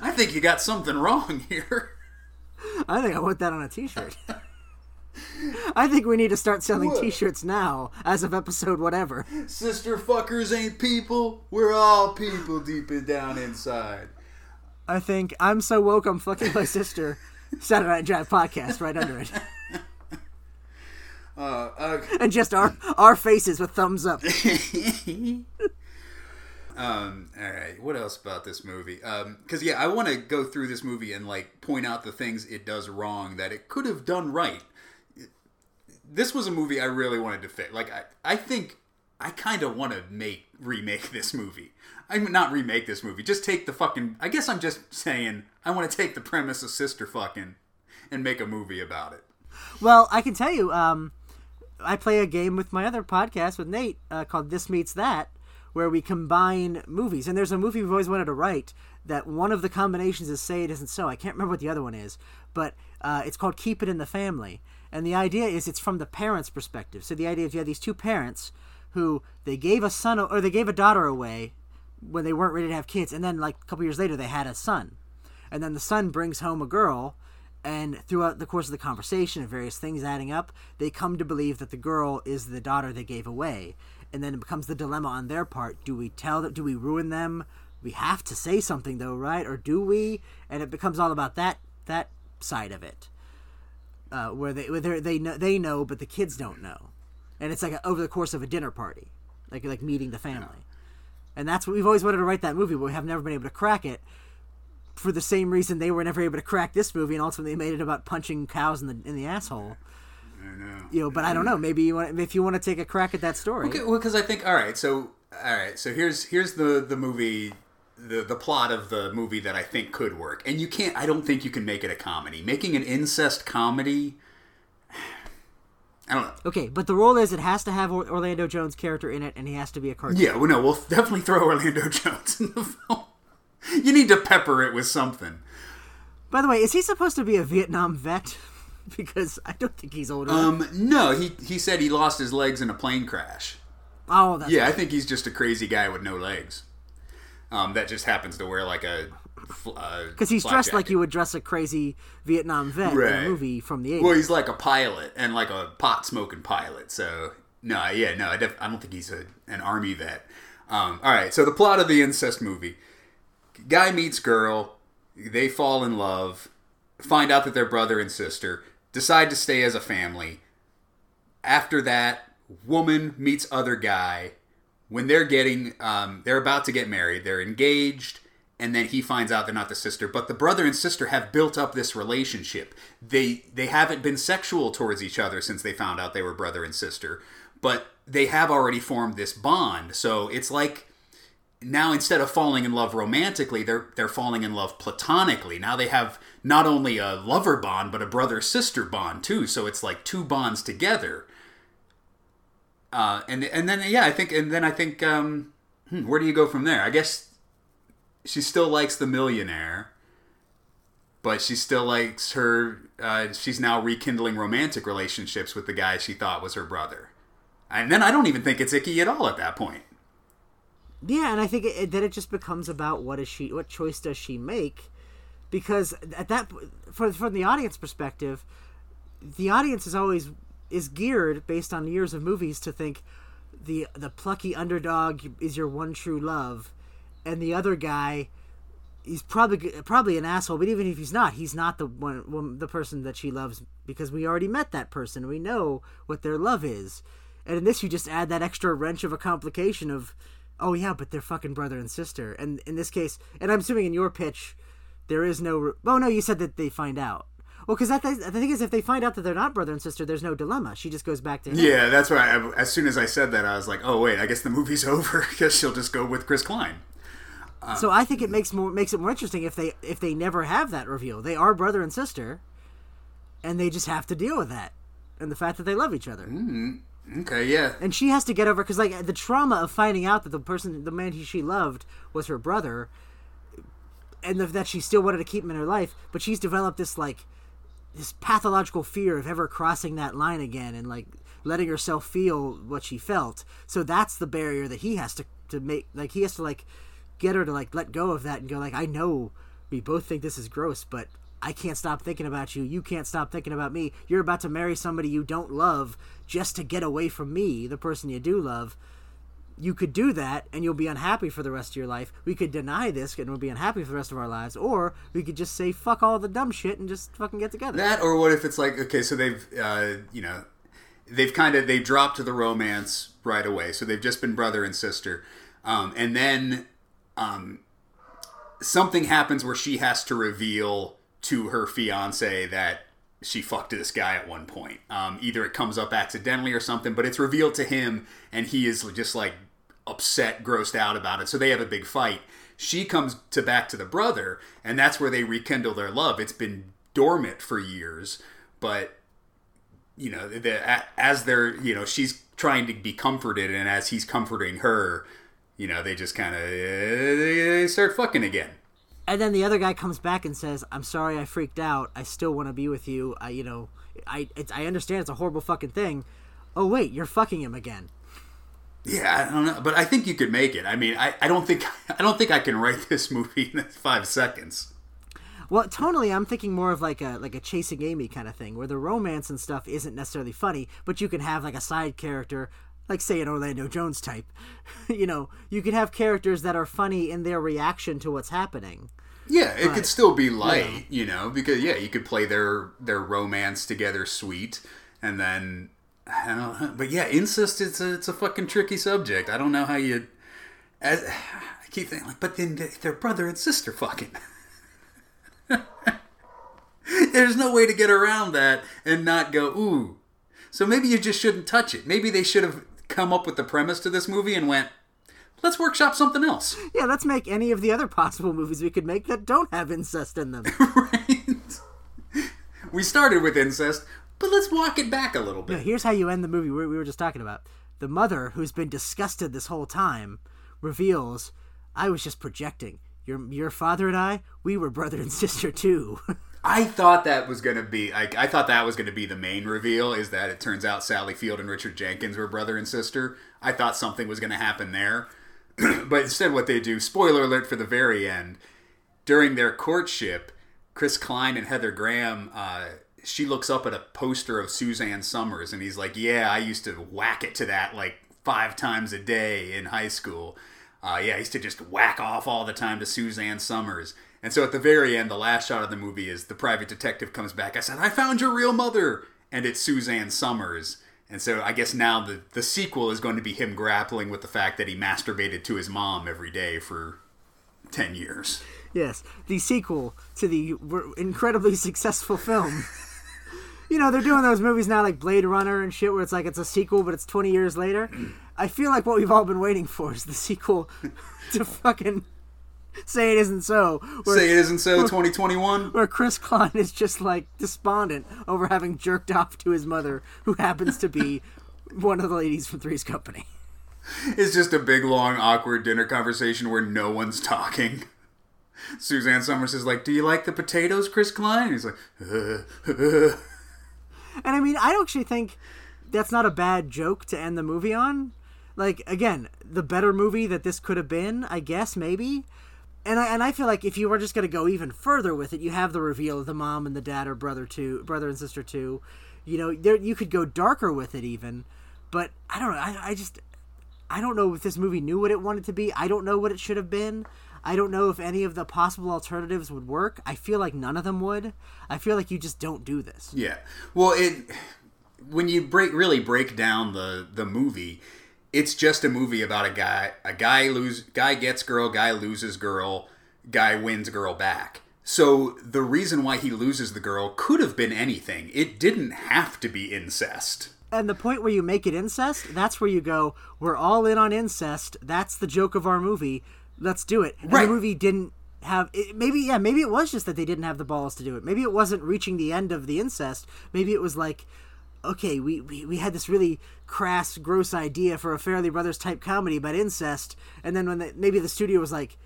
I think you got something wrong here. I think I want that on a t-shirt. I think we need to start selling what? T-shirts now, as of episode whatever. Sister fuckers ain't people. We're all people deep down inside. I think I'm so woke I'm fucking my sister. Saturday Night Drive podcast right under it. Uh, okay. And just our our faces with thumbs up. Um, all right, what else about this movie? Um, because yeah, I want to go through this movie and like point out the things it does wrong that it could have done right. This was a movie I really wanted to fit. Like, I, I think I kind of want to make remake this movie. I mean, not remake this movie. Just take the fucking... I guess I'm just saying I want to take the premise of sister fucking and make a movie about it. Well, I can tell you, um, I play a game with my other podcast with Nate uh, called This Meets That, where we combine movies. And there's a movie we've always wanted to write that one of the combinations is Say It Isn't So. I can't remember what the other one is, but uh, it's called Keep It in the Family. And the idea is it's from the parents' perspective. So the idea is you have these two parents who they gave a son or they gave a daughter away when they weren't ready to have kids. And then like a couple years later, they had a son. And then the son brings home a girl. And throughout the course of the conversation and various things adding up, they come to believe that the girl is the daughter they gave away. And then it becomes the dilemma on their part. Do we tell them? Do we ruin them? we have to say something though, right? Or do we? And it becomes all about that that side of it, uh, where they where they know they know, but the kids don't know, and it's like a, over the course of a dinner party, like like meeting the family, yeah. And that's what we've always wanted to write that movie, but we have never been able to crack it. For the same reason they were never able to crack this movie, and ultimately they made it about punching cows in the in the asshole. I know. You know, but I don't know. Maybe you want if you want to take a crack at that story. Okay, well, because I think all right. So all right. So here's here's the the movie, the the plot of the movie that I think could work. And you can't. I don't think you can make it a comedy. Making an incest comedy. I don't know. Okay, but the rule is it has to have Orlando Jones' character in it, and he has to be a cartoon. Yeah, well, no, we'll definitely throw Orlando Jones in the film. You need to pepper it with something. By the way, is he supposed to be a Vietnam vet? Because I don't think he's older. Um, no, he he said he lost his legs in a plane crash. Oh, that's yeah, right. I think he's just a crazy guy with no legs. Um, that just happens to wear like a because he's dressed jacket. Like you would dress a crazy Vietnam vet right. in a movie from the eighties. Well, he's like a pilot and like a pot smoking pilot. So no, yeah, no, I, def- I don't think he's a, an army vet. Um, all right, so the plot of the incest movie. Guy meets girl, they fall in love, find out that they're brother and sister, decide to stay as a family. After that, woman meets other guy. When they're getting, um, they're about to get married, they're engaged, and then he finds out they're not the sister. But the brother and sister have built up this relationship. They they haven't been sexual towards each other since they found out they were brother and sister, but they have already formed this bond. So it's like... now instead of falling in love romantically, they're they're falling in love platonically. Now they have not only a lover bond, but a brother-sister bond too. So it's like two bonds together. Uh, and and then yeah, I think and then I think um, hmm, where do you go from there? I guess she still likes the millionaire, but she still likes her. Uh, she's now rekindling romantic relationships with the guy she thought was her brother. And then I don't even think it's icky at all at that point. Yeah, and I think it, then it just becomes about what is she, what choice does she make, because at that, from from the audience perspective, the audience is always is geared based on years of movies to think the the plucky underdog is your one true love, and the other guy, he's probably probably an asshole, but even if he's not, he's not the one the person that she loves because we already met that person, we know what their love is, and in this you just add that extra wrench of a complication of. Oh yeah, but they're fucking brother and sister. And in this case, and I'm assuming in your pitch, there is no. Re- oh no, you said that they find out. Well, because th- the thing is, if they find out that they're not brother and sister, there's no dilemma. She just goes back to him. Yeah, that's why. I, as soon as I said that, I was like, oh wait, I guess the movie's over because she'll just go with Chris Klein. Uh, so I think it makes more makes it more interesting if they if they never have that reveal. They are brother and sister, and they just have to deal with that and the fact that they love each other. Mm-hmm. Okay, yeah. And she has to get over because, like, the trauma of finding out that the person, the man he, she loved was her brother and the, that she still wanted to keep him in her life, but she's developed this, like, this pathological fear of ever crossing that line again and, like, letting herself feel what she felt. So that's the barrier that he has to, to make, like, he has to, like, get her to, like, let go of that and go, like, I know we both think this is gross, but I can't stop thinking about you. You can't stop thinking about me. You're about to marry somebody you don't love just to get away from me, the person you do love. You could do that, and you'll be unhappy for the rest of your life. We could deny this, and we'll be unhappy for the rest of our lives. Or we could just say, fuck all the dumb shit and just fucking get together. That, or what if it's like, okay, so they've, uh, you know, they've kind of, they dropped to the romance right away. So they've just been brother and sister. Um, and then um, something happens where she has to reveal to her fiance that she fucked this guy at one point. Um, either it comes up accidentally or something, but it's revealed to him and he is just like upset, grossed out about it. So they have a big fight. She comes to back to the brother and that's where they rekindle their love. It's been dormant for years, but you know, the, as they're, you know, she's trying to be comforted and as he's comforting her, you know, they just kind of they start fucking again. And then the other guy comes back and says, "I'm sorry, I freaked out. I still want to be with you. I, you know, I, it's, I understand it's a horrible fucking thing." Oh wait, you're fucking him again. Yeah, I don't know, but I think you could make it. I mean, I, I don't think, I don't think I can write this movie in five seconds. Well, totally. I'm thinking more of like a like a Chasing Amy kind of thing, where the romance and stuff isn't necessarily funny, but you can have like a side character like, say, an Orlando Jones type. You know, you could have characters that are funny in their reaction to what's happening. Yeah, it but, could still be light, you know. you know, because, yeah, you could play their their romance together sweet, and then, I don't know. But, yeah, incest, it's a, it's a fucking tricky subject. I don't know how you... As, I keep thinking, like, but then they're brother and sister fucking... There's no way to get around that and not go, ooh. So maybe you just shouldn't touch it. Maybe they should have come up with the premise to this movie and went, let's workshop something else. Yeah, let's make any of the other possible movies we could make that don't have incest in them. Right. We started with incest, but let's walk it back a little bit. Yeah, here's how you end the movie we were just talking about. The mother, who's been disgusted this whole time, reveals, I was just projecting. Your your father and I, we were brother and sister too. I thought that was going to be, like, I thought that was going to be the main reveal, is that it turns out Sally Field and Richard Jenkins were brother and sister. I thought something was going to happen there. But instead what they do, spoiler alert for the very end, during their courtship, Chris Klein and Heather Graham, uh, she looks up at a poster of Suzanne Somers, and he's like, yeah, I used to whack it to that like five times a day in high school. Uh, yeah, I used to just whack off all the time to Suzanne Somers. And so at the very end, the last shot of the movie is the private detective comes back. I said, I found your real mother. And it's Suzanne Somers. And so I guess now the, the sequel is going to be him grappling with the fact that he masturbated to his mom every day for ten years. Yes, the sequel to the incredibly successful film. You know, they're doing those movies now like Blade Runner and shit where it's like it's a sequel, but it's twenty years later. I feel like what we've all been waiting for is the sequel to fucking... Say It Isn't So. Where, Say It Isn't So twenty twenty-one. Where Chris Klein is just like despondent over having jerked off to his mother, who happens to be one of the ladies from Three's Company. It's just a big, long, awkward dinner conversation where no one's talking. Suzanne Somers is like, do you like the potatoes, Chris Klein? And he's like, uh, uh. And I mean, I actually think that's not a bad joke to end the movie on. Like, again, the better movie that this could have been, I guess, maybe. And I and I feel like if you were just going to go even further with it, you have the reveal of the mom and the dad are brother two, brother and sister two. You know, there, you could go darker with it even. But I don't know. I, I just, I don't know if this movie knew what it wanted to be. I don't know what it should have been. I don't know if any of the possible alternatives would work. I feel like none of them would. I feel like you just don't do this. Yeah. Well, it when you break really break down the the movie. It's just a movie about a guy, a guy lose, guy gets girl, guy loses girl, guy wins girl back. So the reason why he loses the girl could have been anything. It didn't have to be incest. And the point where you make it incest, that's where you go, we're all in on incest. That's the joke of our movie. Let's do it. And right. The movie didn't have, it, maybe, yeah, maybe it was just that they didn't have the balls to do it. Maybe it wasn't reaching the end of the incest. Maybe it was like... okay, we, we, we had this really crass, gross idea for a Farrelly Brothers type comedy about incest, and then when the, maybe the studio was like,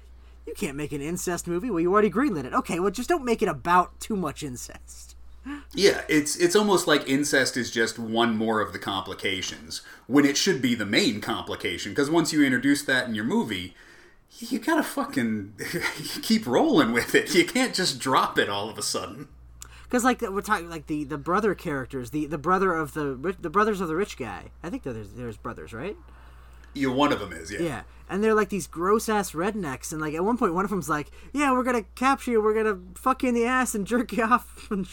you can't make an incest movie? Well, you already greenlit it. Okay, well, just don't make it about too much incest. Yeah, it's it's almost like incest is just one more of the complications, when it should be the main complication, because once you introduce that in your movie, you gotta fucking keep rolling with it. You can't just drop it all of a sudden. Because like we're talking like the, the brother characters, the, the brother of the the brothers of the rich guy. I think there's there's brothers, right? Yeah, one of them is, yeah. Yeah, and they're like these gross ass rednecks, and like at one point one of them's like, "Yeah, we're gonna capture you, we're gonna fuck you in the ass and jerk you off," and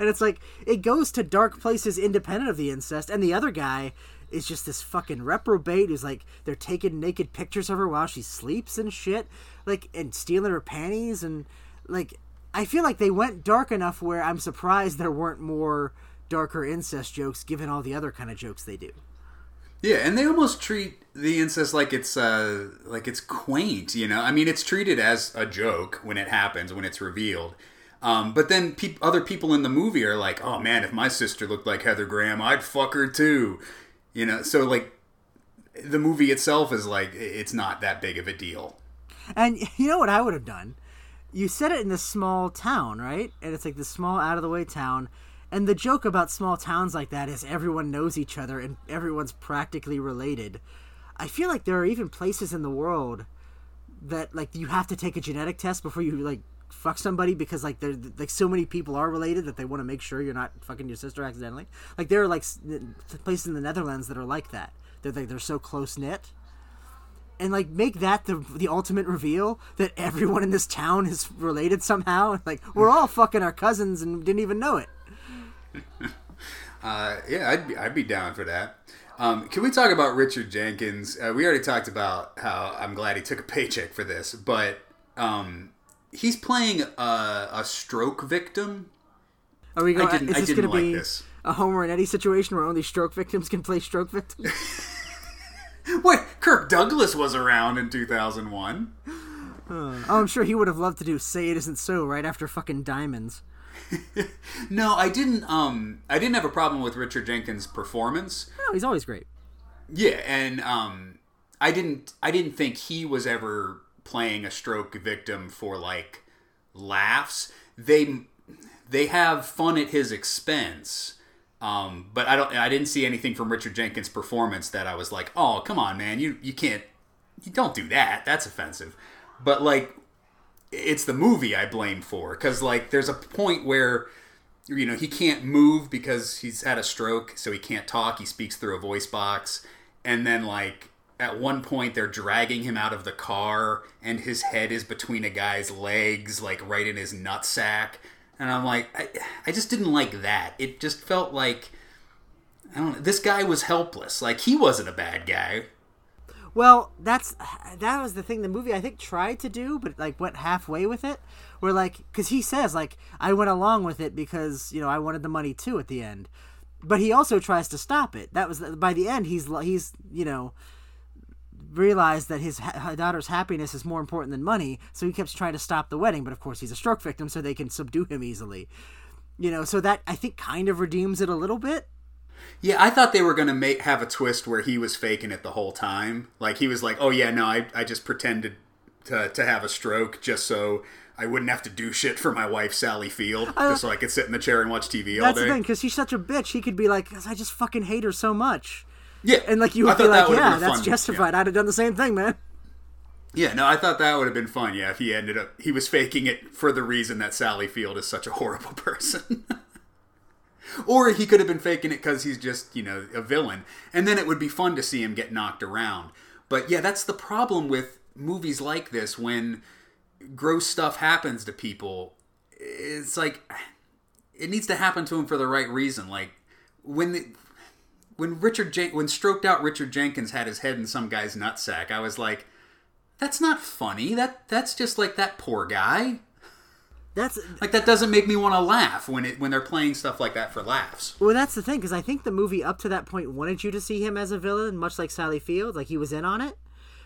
it's like it goes to dark places independent of the incest, and the other guy is just this fucking reprobate who's like they're taking naked pictures of her while she sleeps and shit, like and stealing her panties and like. I feel like they went dark enough where I'm surprised there weren't more darker incest jokes given all the other kind of jokes they do. Yeah, and they almost treat the incest like it's uh, like it's quaint, you know? I mean, it's treated as a joke when it happens, when it's revealed. Um, but then pe- other people in the movie are like, oh man, if my sister looked like Heather Graham, I'd fuck her too. You know, so like the movie itself is like, it's not that big of a deal. And you know what I would have done? You said it in this small town, right? And it's like this small, out-of-the-way town. And the joke about small towns like that is everyone knows each other and everyone's practically related. I feel like there are even places in the world that, like, you have to take a genetic test before you, like, fuck somebody because, like, they're, like so many people are related that they want to make sure you're not fucking your sister accidentally. Like, there are, like, places in the Netherlands that are like that. They're like, they're so close knit. And like make that the the ultimate reveal that everyone in this town is related somehow. Like we're all fucking our cousins and didn't even know it. uh, yeah, I'd be, I'd be down for that. Um, can we talk about Richard Jenkins? Uh, we already talked about how I'm glad he took a paycheck for this, but um, he's playing a, a stroke victim. Are we going? I didn't, is this I didn't gonna like be this. A Homer and Eddie situation where only stroke victims can play stroke victims? What? Kirk Douglas was around in two thousand one. Oh, I'm sure he would have loved to do Say It Isn't So right after fucking Diamonds. No, I didn't um I didn't have a problem with Richard Jenkins' performance. No, he's always great. Yeah, and um I didn't I didn't think he was ever playing a stroke victim for like laughs. They they have fun at his expense. Um, but I don't I didn't see anything from Richard Jenkins' performance that I was like, "Oh, come on, man. You you can't you don't do that. That's offensive." But like it's the movie I blame for, because like there's a point where, you know, he can't move because he's had a stroke, so he can't talk. He speaks through a voice box, and then like at one point they're dragging him out of the car, and his head is between a guy's legs, like right in his nutsack. And I'm like, I, I just didn't like that. It just felt like, I don't know, this guy was helpless. Like he wasn't a bad guy. Well, that's that was the thing the movie, I think, tried to do, but, like, went halfway with it. Where, like, because he says, like, I went along with it because, you know, I wanted the money, too, at the end. But he also tries to stop it. That was, by the end, he's, he's you know, realized that his ha- daughter's happiness is more important than money, so he keeps trying to stop the wedding. But, of course, he's a stroke victim, so they can subdue him easily. You know, so that, I think, kind of redeems it a little bit. Yeah, I thought they were going to make have a twist where he was faking it the whole time. Like, he was like, oh, yeah, no, I, I just pretended to, to have a stroke just so I wouldn't have to do shit for my wife, Sally Field, I, just so I could sit in the chair and watch T V all day. That's the thing, because she's such a bitch. He could be like, I just fucking hate her so much. Yeah. And, like, you would be like, yeah, that's justified. Yeah. I'd have done the same thing, man. Yeah, no, I thought that would have been fun, yeah, if he ended up... He was faking it for the reason that Sally Field is such a horrible person. Or he could have been faking it because he's just, you know, a villain. And then it would be fun to see him get knocked around. But yeah, that's the problem with movies like this. When gross stuff happens to people, it's like, it needs to happen to him for the right reason. Like, when the, when Richard Jen- when stroked out Richard Jenkins had his head in some guy's nutsack, I was like, that's not funny. That That's just like that poor guy. That's like that doesn't make me want to laugh when it when they're playing stuff like that for laughs. Well, that's the thing, because I think the movie up to that point wanted you to see him as a villain, much like Sally Field, like he was in on it.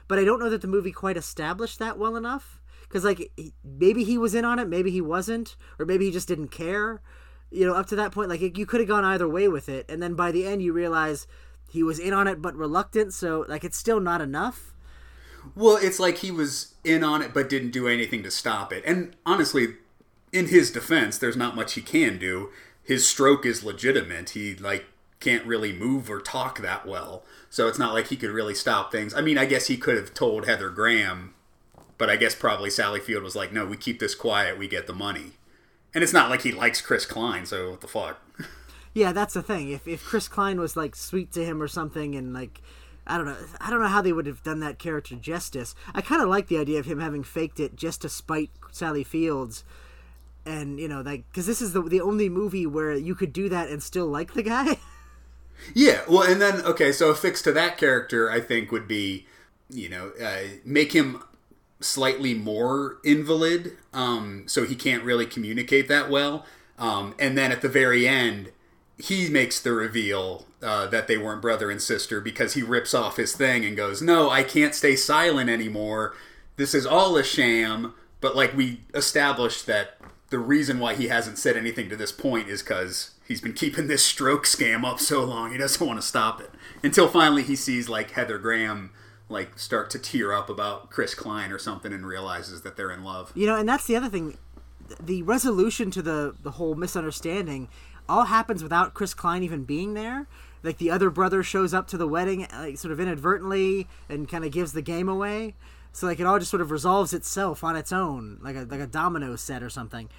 But I don't know that the movie quite established that well enough, because like maybe he was in on it, maybe he wasn't, or maybe he just didn't care. You know, up to that point, like it, you could have gone either way with it, and then by the end you realize he was in on it but reluctant. So like it's still not enough. Well, it's like he was in on it but didn't do anything to stop it, and honestly. In his defense, there's not much he can do. His stroke is legitimate. He, like, can't really move or talk that well. So it's not like he could really stop things. I mean, I guess he could have told Heather Graham, but I guess probably Sally Field was like, no, we keep this quiet, we get the money. And it's not like he likes Chris Klein, so what the fuck? Yeah, that's the thing. If if Chris Klein was, like, sweet to him or something and, like, I don't know. I don't know how they would have done that character justice. I kind of like the idea of him having faked it just to spite Sally Field's. And, you know, like, because this is the the only movie where you could do that and still like the guy. Yeah, well, and then, okay, so a fix to that character, I think, would be, you know, uh, make him slightly more invalid, um, so he can't really communicate that well. Um, and then at the very end, he makes the reveal uh, that they weren't brother and sister, because he rips off his thing and goes, no, I can't stay silent anymore. This is all a sham. But, like, we established that the reason why he hasn't said anything to this point is because he's been keeping this stroke scam up so long, he doesn't want to stop it. Until finally he sees, like, Heather Graham, like, start to tear up about Chris Klein or something and realizes that they're in love. You know, and that's the other thing. The resolution to the, the whole misunderstanding all happens without Chris Klein even being there. Like, the other brother shows up to the wedding, like, sort of inadvertently and kind of gives the game away. So, like, it all just sort of resolves itself on its own, like a like a domino set or something.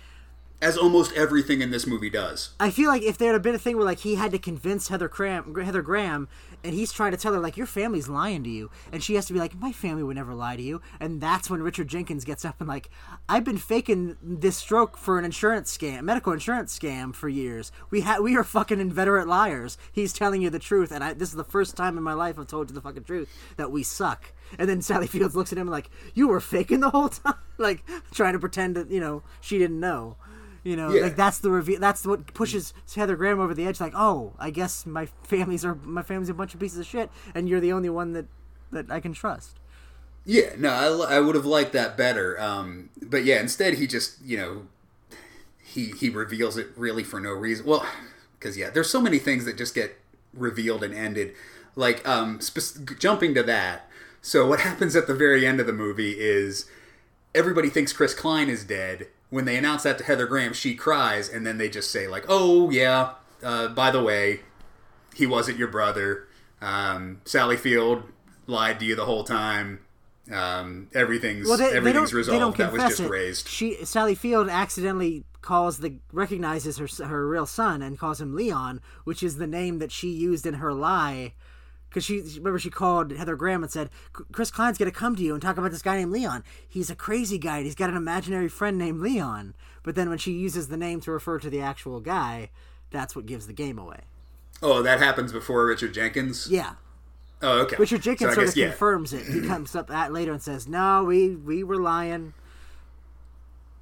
as almost everything in this movie does. I feel like if there had been a thing where like he had to convince Heather Graham, Heather Graham, and he's trying to tell her like your family's lying to you, and she has to be like, my family would never lie to you, and that's when Richard Jenkins gets up and like, I've been faking this stroke for an insurance scam, medical insurance scam for years. We ha- we are fucking inveterate liars. He's telling you the truth, and I, this is the first time in my life I've told you the fucking truth that we suck. And then Sally Fields looks at him like, you were faking the whole time, like trying to pretend that, you know, she didn't know. You know, yeah. like that's the reveal. That's what pushes Heather Graham over the edge. Like, oh, I guess my family's are my family's a bunch of pieces of shit, and you're the only one that, that I can trust. Yeah, no, I, I would have liked that better. Um, but yeah, instead he just, you know, he he reveals it really for no reason. Well, because yeah, there's so many things that just get revealed and ended. Like um, sp- jumping to that. So what happens at the very end of the movie is everybody thinks Chris Klein is dead. When they announce that to Heather Graham, she cries, and then they just say, like, oh, yeah, uh, by the way, he wasn't your brother. Um, Sally Field lied to you the whole time. Um, everything's well, they, everything's they resolved. They don't that was just it. raised. She, Sally Field accidentally calls the recognizes her her real son and calls him Leon, which is the name that she used in her lie. Because she, remember, she called Heather Graham and said, Chris Klein's going to come to you and talk about this guy named Leon. He's a crazy guy, and he's got an imaginary friend named Leon. But then when she uses the name to refer to the actual guy, that's what gives the game away. Oh, that happens before Richard Jenkins? Yeah. Oh, okay. Richard Jenkins so sort guess, of yeah. confirms it. He comes up at later and says, no, we, we were lying.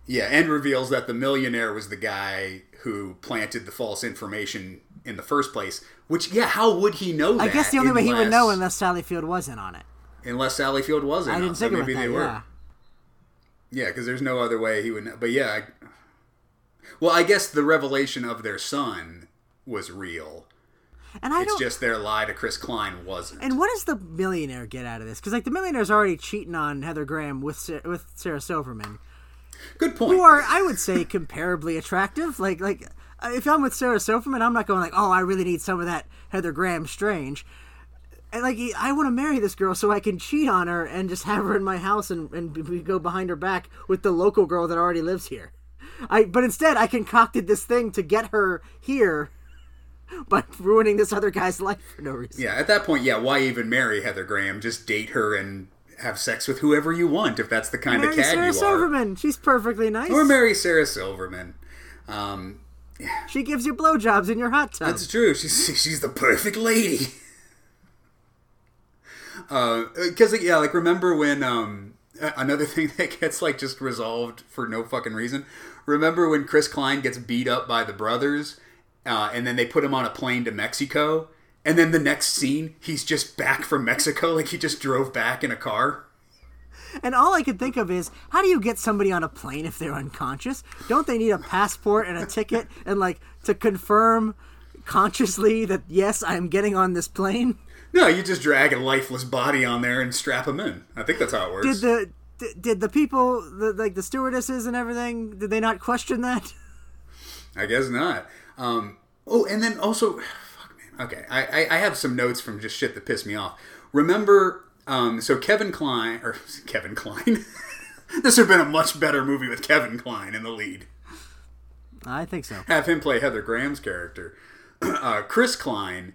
Yeah, and reveals that the millionaire was the guy who planted the false information in the first place. Which, yeah, how would he know that? I guess the only unless, way he would know unless Sally Field wasn't on it. Unless Sally Field wasn't on it. I didn't think so about maybe that, they were. yeah. Yeah, because there's no other way he would know. But yeah, I, well, I guess the revelation of their son was real. And I it's don't, just their lie to Chris Klein wasn't. And what does the millionaire get out of this? Because like the millionaire's already cheating on Heather Graham with with Sarah Silverman. Good point. Who are, I would say, comparably attractive. Like, like if I'm with Sarah Silverman, I'm not going like, oh, I really need some of that Heather Graham Strange. And like, I want to marry this girl so I can cheat on her and just have her in my house and, and we go behind her back with the local girl that already lives here. I But instead, I concocted this thing to get her here by ruining this other guy's life for no reason. Yeah, at that point, yeah, why even marry Heather Graham? Just date her and have sex with whoever you want if that's the kind marry of cad Sarah you are. Marry Sarah Silverman. She's perfectly nice. Or marry Sarah Silverman. Um, yeah. She gives you blowjobs in your hot tub. That's true. She's she's the perfect lady. Because uh, yeah, like remember when um another thing that gets like just resolved for no fucking reason. Remember when Chris Klein gets beat up by the brothers, uh, and then they put him on a plane to Mexico. And then the next scene, he's just back from Mexico, like he just drove back in a car. And all I could think of is, how do you get somebody on a plane if they're unconscious? Don't they need a passport and a ticket and like to confirm consciously that, yes, I'm getting on this plane? No, you just drag a lifeless body on there and strap him in. I think that's how it works. Did the did, did the people, the, like the stewardesses and everything, did they not question that? I guess not. Um, oh, and then also... Okay, I, I have some notes from just shit that pissed me off. Remember, um, so Kevin Klein, or Kevin Klein, this would have been a much better movie with Kevin Klein in the lead. I think so. Have him play Heather Graham's character. Uh, Chris Klein,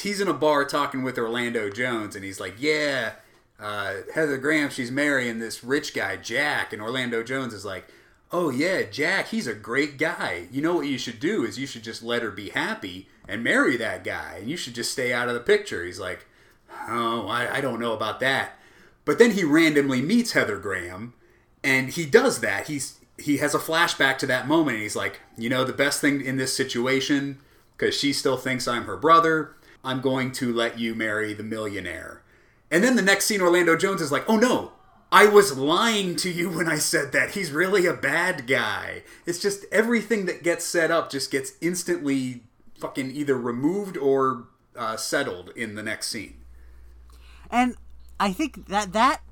he's in a bar talking with Orlando Jones, and he's like, yeah, uh, Heather Graham, she's marrying this rich guy, Jack, and Orlando Jones is like, oh yeah, Jack, he's a great guy. You know what you should do is you should just let her be happy and marry that guy, and you should just stay out of the picture. He's like, oh, I, I don't know about that. But then he randomly meets Heather Graham, and he does that. He's He has a flashback to that moment, and he's like, you know, the best thing in this situation, because she still thinks I'm her brother, I'm going to let you marry the millionaire. And then the next scene, Orlando Jones is like, oh no, I was lying to you when I said that. He's really a bad guy. It's just everything that gets set up just gets instantly fucking either removed or uh, settled in the next scene. And I think that that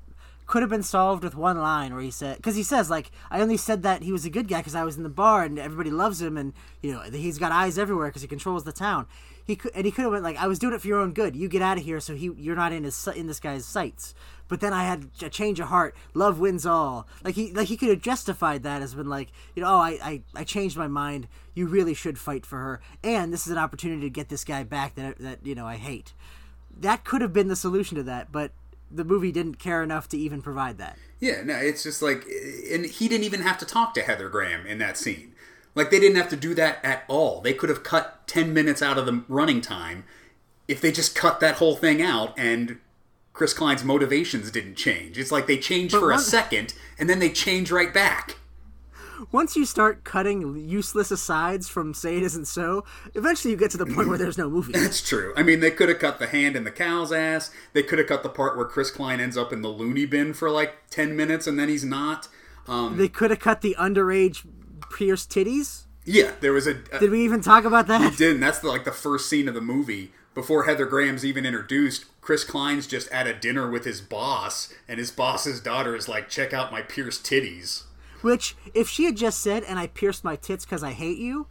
could have been solved with one line where he said, because he says, like, I only said that he was a good guy because I was in the bar and everybody loves him and, you know, he's got eyes everywhere because he controls the town. He could, and he could have went like, I was doing it for your own good. You get out of here so he you're not in his in this guy's sights. But then I had a change of heart. Love wins all. Like he like he could have justified that as been like, you know, oh, I, I, I changed my mind. You really should fight for her. And this is an opportunity to get this guy back that that you know I hate. That could have been the solution to that, but the movie didn't care enough to even provide that. Yeah, no, it's just like, and he didn't even have to talk to Heather Graham in that scene. Like, they didn't have to do that at all. They could have cut ten minutes out of the running time if they just cut that whole thing out and Chris Klein's motivations didn't change. It's like they change for one, a second, and then they change right back. Once you start cutting useless asides from Say It Isn't So, eventually you get to the point where there's no movie. That's true. I mean, they could have cut the hand in the cow's ass. They could have cut the part where Chris Klein ends up in the loony bin for like ten minutes, and then he's not. Um, they could have cut the underage pierced titties. Yeah, there was a... Uh, Did we even talk about that? We didn't. That's the, like the first scene of the movie. Before Heather Graham's even introduced, Chris Klein's just at a dinner with his boss, and his boss's daughter is like, check out my pierced titties. Which, if she had just said, and I pierced my tits because I hate you,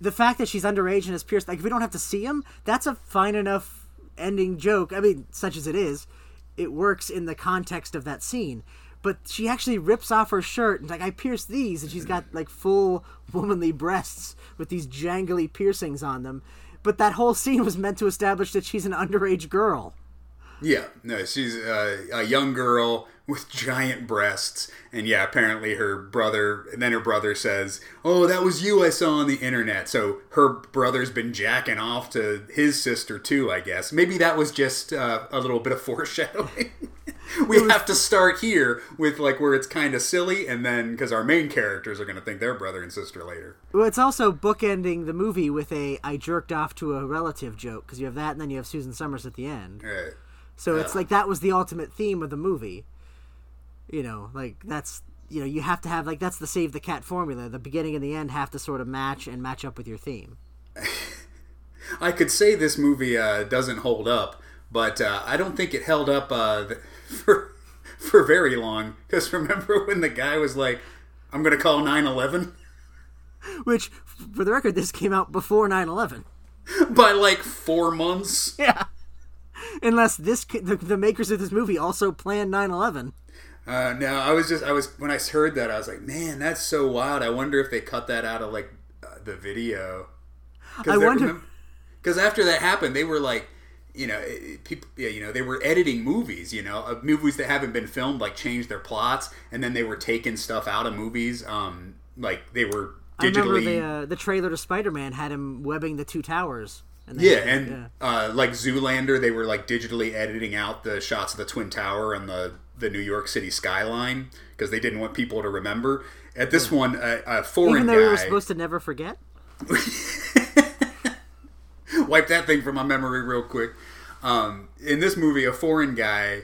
the fact that she's underage and is pierced, like, if we don't have to see him, that's a fine enough ending joke. I mean, such as it is, it works in the context of that scene. But she actually rips off her shirt and, like, I pierced these, and she's got, like, full womanly breasts with these jangly piercings on them. But that whole scene was meant to establish that she's an underage girl. Yeah, no, she's uh, a young girl with giant breasts, and yeah, apparently her brother, and then her brother says, oh, that was you I saw on the internet, so her brother's been jacking off to his sister too, I guess. Maybe that was just uh, a little bit of foreshadowing. We was... have to start here with like where it's kind of silly, and then, because our main characters are going to think they're brother and sister later. Well, it's also bookending the movie with a I jerked off to a relative joke, because you have that and then you have Suzanne Somers at the end. Right. So yeah. It's like that was the ultimate theme of the movie. You know, like that's, you know, you have to have, like, that's the save the cat formula. The beginning and the end have to sort of match and match up with your theme. I could say this movie uh, doesn't hold up, but uh, I don't think it held up uh, for for very long. Because remember when the guy was like, I'm going to call nine eleven? Which, for the record, this came out before nine eleven. By like four months? Yeah. Unless this the, the makers of this movie also planned nine eleven. Uh, no, I was just, I was, when I heard that, I was like, man, that's so wild. I wonder if they cut that out of, like, uh, the video. Cause I wonder. Because after that happened, they were, like, you know, it, people, yeah, you know, they were editing movies, you know, uh, movies that haven't been filmed, like, changed their plots, and then they were taking stuff out of movies, um, like, they were digitally. I remember the, uh, the trailer to Spider-Man had him webbing the two towers. And yeah, had, and, yeah. Uh, like, Zoolander, they were, like, digitally editing out the shots of the Twin Tower and the... the New York City skyline, because they didn't want people to remember. At this one, a, a foreign guy... Even though guy, we were supposed to never forget? Wipe that thing from my memory real quick. Um, in this movie, a foreign guy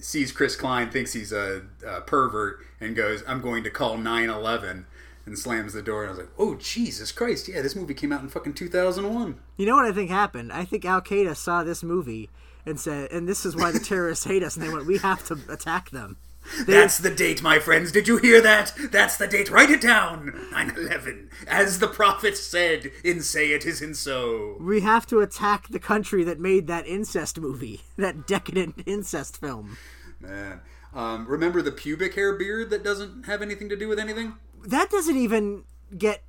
sees Chris Klein, thinks he's a, a pervert, and goes, I'm going to call nine eleven, and slams the door, and I was like, oh, Jesus Christ, yeah, this movie came out in fucking two thousand one. You know what I think happened? I think Al-Qaeda saw this movie... and said, and this is why the terrorists hate us, and they went, we have to attack them. They, That's the date, my friends. Did you hear that? That's the date. Write it down. nine eleven. As the prophet said in Say It Isn't So. We have to attack the country that made that incest movie, that decadent incest film. Man. Um, remember the pubic hair beard that doesn't have anything to do with anything? That doesn't even get...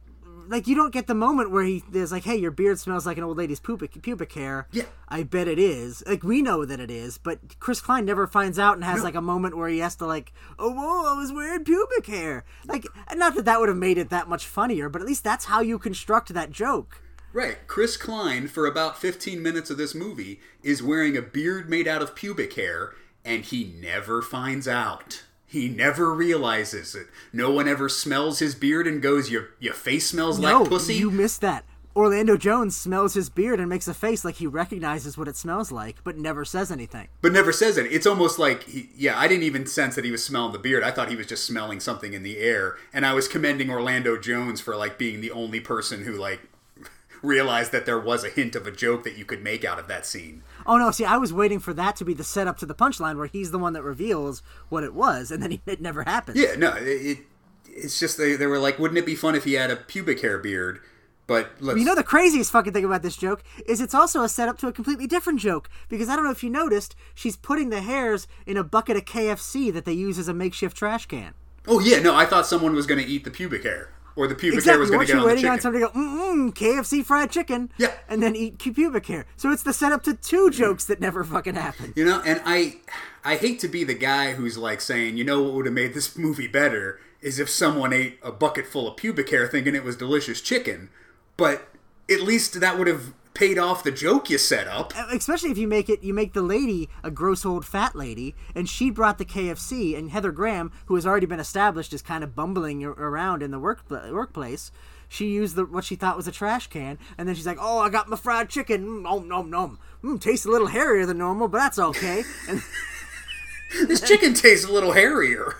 Like, you don't get the moment where he is like, hey, your beard smells like an old lady's pubic, pubic hair. Yeah. I bet it is. Like, we know that it is, but Chris Klein never finds out and has, no. like, a moment where he has to, like, oh, whoa, I was wearing pubic hair. Like, not that that would have made it that much funnier, but at least that's how you construct that joke. Right. Chris Klein, for about fifteen minutes of this movie, is wearing a beard made out of pubic hair, and he never finds out. He never realizes it. No one ever smells his beard and goes, your your face smells no, like pussy. No, you missed that. Orlando Jones smells his beard and makes a face like he recognizes what it smells like, but never says anything. But never says it. It's almost like, he, yeah, I didn't even sense that he was smelling the beard. I thought he was just smelling something in the air. And I was commending Orlando Jones for, like, being the only person who, like, realized that there was a hint of a joke that you could make out of that scene. Oh, no, see, I was waiting for that to be the setup to the punchline where he's the one that reveals what it was, and then it never happens. Yeah, no, it, it's just they, they were like, wouldn't it be fun if he had a pubic hair beard? But let's... You know the craziest fucking thing about this joke is it's also a setup to a completely different joke, because I don't know if you noticed, she's putting the hairs in a bucket of K F C that they use as a makeshift trash can. Oh yeah, no, I thought someone was going to eat the pubic hair, or the pubic exactly. hair was going to get on the chicken. Exactly, weren't you waiting on somebody to go, mm-mm, K F C fried chicken, yeah, and then eat pubic hair. So it's the setup to two jokes that never fucking happened. You know, and I, I hate to be the guy who's like saying, you know what would have made this movie better is if someone ate a bucket full of pubic hair thinking it was delicious chicken. But at least that would have paid off the joke you set up. Especially if you make it, you make the lady a gross old fat lady, and she brought the K F C, and Heather Graham, who has already been established as kind of bumbling around in the work, workplace, she used the, what she thought was a trash can, and then she's like, oh, I got my fried chicken, mm, nom, nom, nom. Mm, tastes a little hairier than normal, but that's okay. And this chicken tastes a little hairier.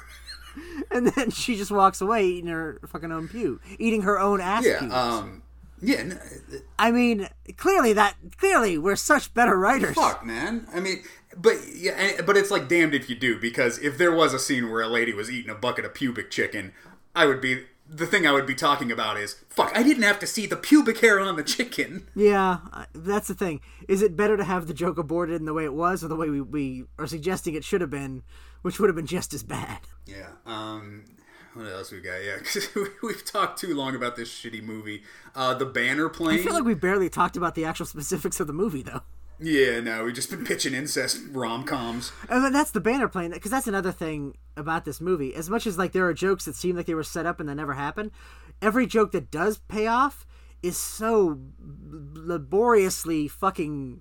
And then she just walks away eating her fucking own pew, eating her own ass pews. Yeah, um... Yeah, no, th- I mean, clearly that clearly we're such better writers. Fuck, man. I mean, but yeah, but it's like damned if you do, because if there was a scene where a lady was eating a bucket of pubic chicken, I would be the thing I would be talking about is fuck. I didn't have to see the pubic hair on the chicken. Yeah, that's the thing. Is it better to have the joke aborted in the way it was, or the way we we are suggesting it should have been, which would have been just as bad? Yeah. Um. What else we got? Yeah, because we've talked too long about this shitty movie. Uh, the Banner Plane. I feel like we barely talked about the actual specifics of the movie, though. Yeah, no, we've just been pitching incest rom-coms. And that's the Banner Plane, because that's another thing about this movie. As much as like there are jokes that seem like they were set up and that never happened, every joke that does pay off is so laboriously fucking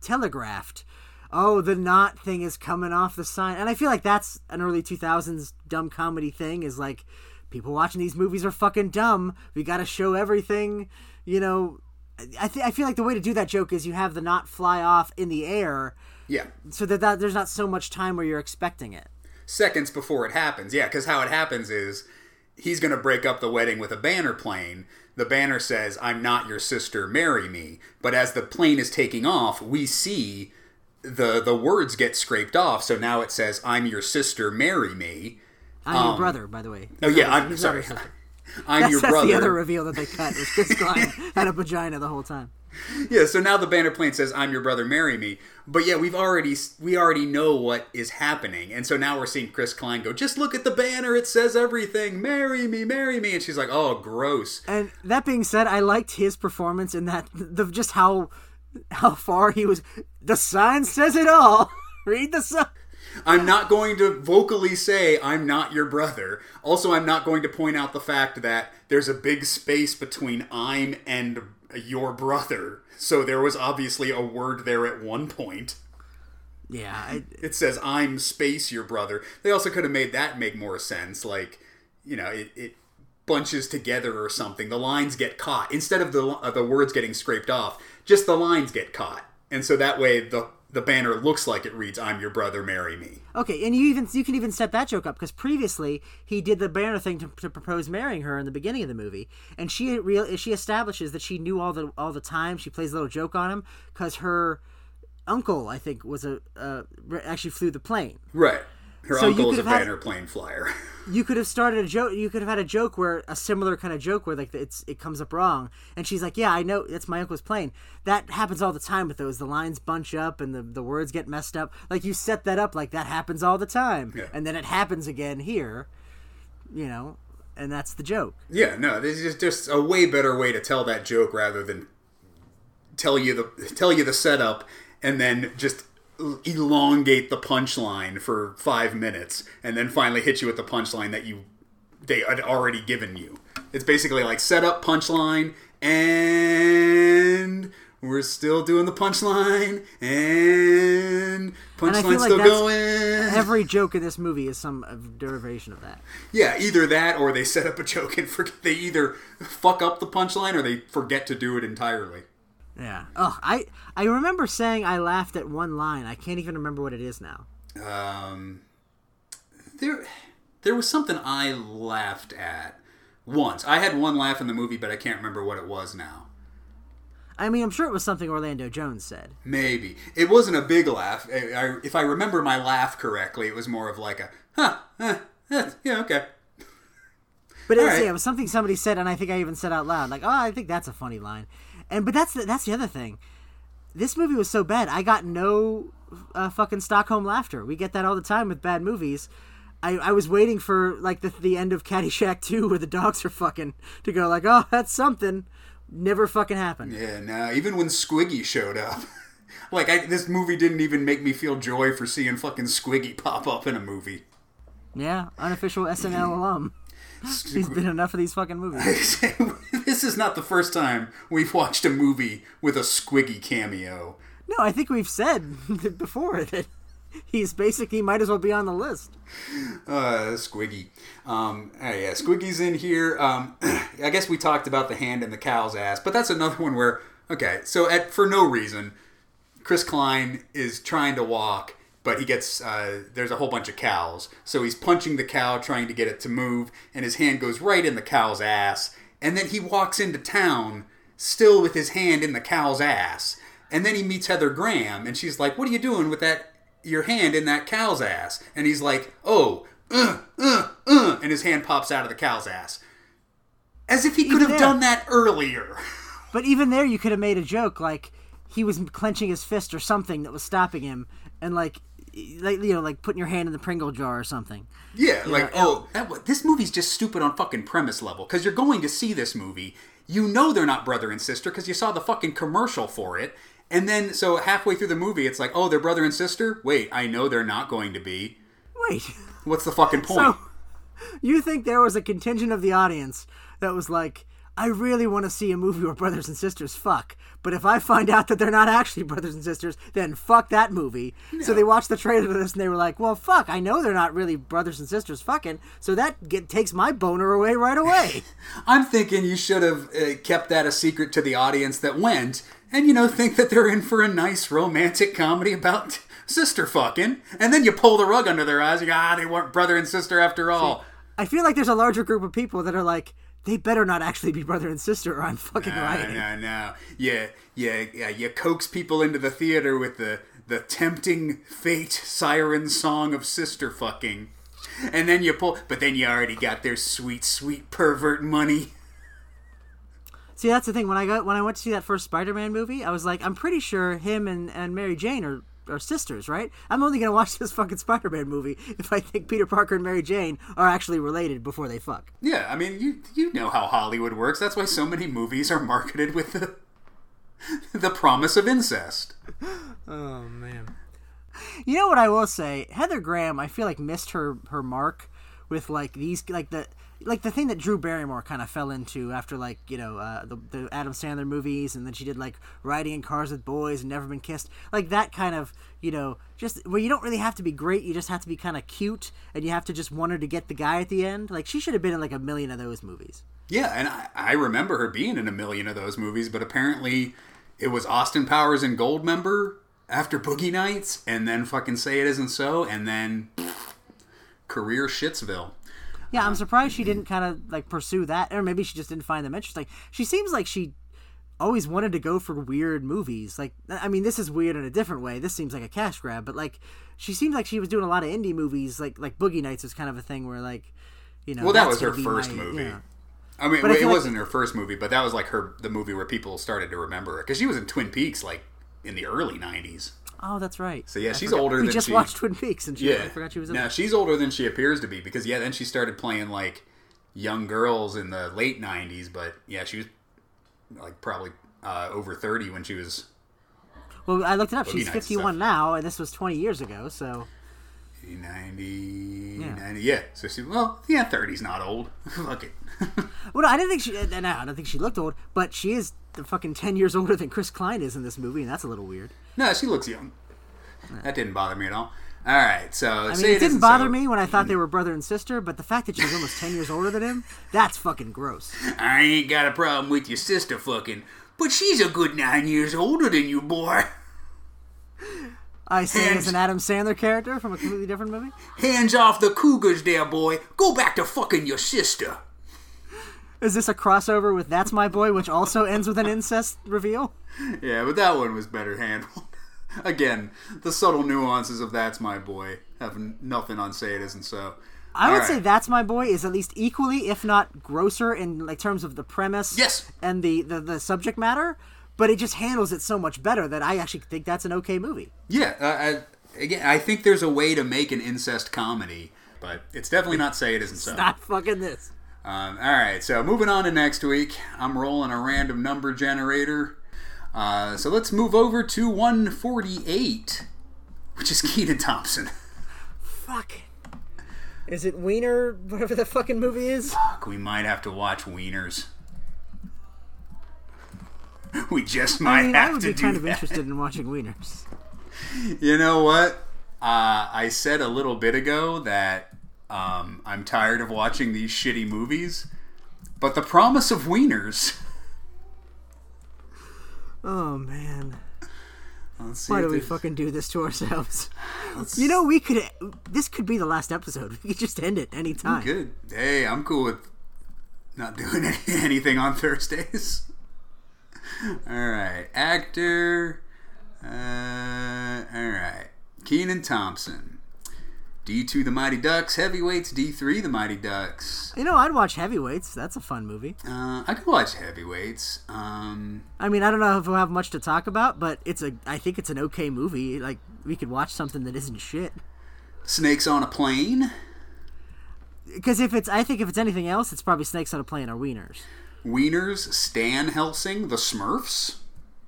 telegraphed. Oh, the knot thing is coming off the sign. And I feel like that's an early two thousands dumb comedy thing, is like, people watching these movies are fucking dumb. We got to show everything, you know. I th- I feel like the way to do that joke is you have the knot fly off in the air. Yeah. So that, that there's not so much time where you're expecting it. Seconds before it happens. Yeah, because how it happens is he's going to break up the wedding with a banner plane. The banner says, I'm not your sister, marry me. But as the plane is taking off, we see... The the words get scraped off, so now it says, I'm your sister, marry me. I'm um, your brother, by the way. He's oh, yeah, not, I'm sorry. Your I'm that's, your that's brother. That's the other reveal that they cut, is Chris Klein had a vagina the whole time. Yeah, so now the banner plane says, I'm your brother, marry me. But yeah, we've already we already know what is happening, and so now we're seeing Chris Klein go, just look at the banner, it says everything, marry me, marry me. And she's like, oh, gross. And that being said, I liked his performance in that, the just how... how far he was. The sign says it all. Read the sign. I'm not going to vocally say I'm not your brother. Also, I'm not going to point out the fact that there's a big space between I'm and your brother. So there was obviously a word there at one point. Yeah. I... It says I'm space your brother. They also could have made that make more sense. Like, you know, it... it bunches together or something. The lines get caught instead of the uh, the words getting scraped off. Just the lines get caught, and so that way the the banner looks like it reads, "I'm your brother, marry me." Okay, and you even you can even set that joke up, because previously he did the banner thing to, to propose marrying her in the beginning of the movie, and she real she establishes that she knew all the all the time. She plays a little joke on him because her uncle, I think, was a uh, actually flew the plane. Right. Her so uncle is a banner had, plane flyer. You could have started a joke. You could have had a joke where a similar kind of joke where like it's it comes up wrong, and she's like, "Yeah, I know that's my uncle's plane." That happens all the time with those. The lines bunch up and the, the words get messed up. Like you set that up, like that happens all the time, yeah. And then it happens again here, you know, and that's the joke. Yeah, no, this is just a way better way to tell that joke rather than tell you the tell you the setup and then just elongate the punchline for five minutes and then finally hit you with the punchline that you they had already given you. It's basically like set up punchline and we're still doing the punchline and punchline's still going. Every joke in this movie is some derivation of that. Yeah, either that or they set up a joke and forget, they either fuck up the punchline or they forget to do it entirely. Yeah. Oh, I, I remember saying I laughed at one line. I can't even remember what it is now. Um, there, there was something I laughed at once. I had one laugh in the movie, but I can't remember what it was now. I mean, I'm sure it was something Orlando Jones said. Maybe. It wasn't a big laugh. I, I, if I remember my laugh correctly, it was more of like a, huh, huh, huh yeah, okay. But it was, right. yeah, it was something somebody said, and I think I even said out loud, like, "Oh, I think that's a funny line." And but that's the, that's the other thing. This movie was so bad, I got no uh, fucking Stockholm laughter. We get that all the time with bad movies. I, I was waiting for like the the end of Caddyshack two where the dogs are fucking to go like, "Oh, that's something." Never fucking happened. Yeah, no. Even when Squiggy showed up. Like, I, this movie didn't even make me feel joy for seeing fucking Squiggy pop up in a movie. Yeah, unofficial S N L alum. He's been enough of these fucking movies. This is not the first time we've watched a movie with a Squiggy cameo. No, I think we've said before that he's basically might as well be on the list. Uh, Squiggy. Um, oh yeah, Squiggy's in here. Um, I guess we talked about the hand in the cow's ass, but that's another one where, okay, so at for no reason... Chris Klein is trying to walk, but he gets, uh, there's a whole bunch of cows. So he's punching the cow, trying to get it to move, and his hand goes right in the cow's ass. And then he walks into town, still with his hand in the cow's ass. And then he meets Heather Graham, and she's like, "What are you doing with that, your hand in that cow's ass?" And he's like, "Oh, uh, uh, uh," and his hand pops out of the cow's ass. As if he could even have there, done that earlier. But even there, you could have made a joke, like, he was clenching his fist or something that was stopping him, and like, like you know, like putting your hand in the Pringle jar or something. Yeah, you like, know? oh, that, this movie's just stupid on fucking premise level, because you're going to see this movie, you know they're not brother and sister, because you saw the fucking commercial for it, and then, so halfway through the movie, it's like, oh, they're brother and sister? Wait, I know they're not going to be. Wait. What's the fucking point? So, you think there was a contingent of the audience that was like, I really want to see a movie where brothers and sisters fuck, but if I find out that they're not actually brothers and sisters, then fuck that movie. No. So they watched the trailer to this and they were like, well, fuck, I know they're not really brothers and sisters fucking, so that get, takes my boner away right away. I'm thinking you should have uh, kept that a secret to the audience that went and, you know, think that they're in for a nice romantic comedy about sister fucking, and then you pull the rug under their eyes, you go, ah, they weren't brother and sister after all. See, I feel like there's a larger group of people that are like, they better not actually be brother and sister, or I'm fucking no, rioting. No, no, yeah, yeah, yeah. You coax people into the theater with the the tempting fate siren song of sister fucking, and then you pull. But then you already got their sweet, sweet pervert money. See, that's the thing. When I got when I went to see that first Spider-Man movie, I was like, I'm pretty sure him and, and Mary Jane are. Or sisters, right? I'm only gonna watch this fucking Spider-Man movie if I think Peter Parker and Mary Jane are actually related before they fuck. Yeah, I mean, you you know how Hollywood works. That's why so many movies are marketed with the the promise of incest. Oh man. You know what I will say? Heather Graham, I feel like missed her her mark with like these like the like the thing that Drew Barrymore kind of fell into after like, you know, uh, the, the Adam Sandler movies, and then she did like Riding in Cars with Boys and Never Been Kissed. Like that kind of, you know, just where you don't really have to be great. You just have to be kind of cute, and you have to just want her to get the guy at the end. Like she should have been in like a million of those movies. Yeah. And I, I remember her being in a million of those movies, but apparently it was Austin Powers and Goldmember after Boogie Nights, and then fucking Say It Isn't So, and then pff, career shitsville. Yeah, I'm surprised she didn't kind of, like, pursue that. Or maybe she just didn't find them interesting. She seems like she always wanted to go for weird movies. Like, I mean, this is weird in a different way. This seems like a cash grab. But, like, she seems like she was doing a lot of indie movies. Like, like Boogie Nights was kind of a thing where, like, you know. Well, that was her first movie. You know. I mean, it wasn't her first movie, but that was, like, her the movie where people started to remember her. Because she was in Twin Peaks, like, in the early nineties. Oh, that's right. So yeah, I she's forgot. older we than she... We just watched Twin Peaks and she, yeah. I forgot she was in No, she's older than she appears to be, because yeah, then she started playing like young girls in the late nineties, but yeah, she was like probably uh, over thirty when she was... Well, I looked it up. She's fifty-one now, and this was twenty years ago, so... ninety, yeah. ninety, yeah. So she, well, yeah, thirty's not old. Fuck it. Well, no, I didn't think she... No, I don't think she looked old, but she is... The fucking ten years older than Chris Klein is in this movie, and that's a little weird. No, she looks young. No. That didn't bother me at all. All right, so I mean, say it, it didn't bother so. me when I thought they were brother and sister, but the fact that she's almost ten years older than him—that's fucking gross. I ain't got a problem with your sister fucking, but she's a good nine years older than you, boy. I say Hands. As an Adam Sandler character from a completely different movie. Hands off the cougars, there, boy. Go back to fucking your sister. Is this a crossover with That's My Boy, which also ends with an incest reveal? Yeah, but that one was better handled. Again, the subtle nuances of That's My Boy have nothing on Say It Isn't So. I All would right. say That's My Boy is at least equally, if not grosser, in like terms of the premise yes. and the, the, the subject matter, but it just handles it so much better that I actually think that's an okay movie. Yeah, uh, I, again, I think there's a way to make an incest comedy, but it's definitely not Say It Isn't So. It's not fucking this. Um, all right, so moving on to next week, I'm rolling a random number generator. Uh, so let's move over to one forty-eight, which is Kenan Thompson. Fuck. Is it Wiener, whatever the fucking movie is? Fuck, we might have to watch Wieners. We just might I mean, have to do that. I would be kind that. of interested in watching Wieners. You know what? Uh, I said a little bit ago that um, I'm tired of watching these shitty movies, but the promise of Wieners... Oh, man. Let's see. Why do we fucking do this to ourselves? Let's... You know, we could... This could be the last episode. We could just end it any time. Good. Hey, I'm cool with not doing any, anything on Thursdays. All right. Actor. Uh, all right. Kenan Thompson. D two, The Mighty Ducks. Heavyweights. D three, The Mighty Ducks. You know, I'd watch Heavyweights. That's a fun movie. Uh, I could watch Heavyweights. Um, I mean, I don't know if we'll have much to talk about, but it's a. I think it's an okay movie. Like, we could watch something that isn't shit. Snakes on a Plane. Because if it's, I think if it's anything else, it's probably Snakes on a Plane or Wieners. Wieners, Stan Helsing, The Smurfs,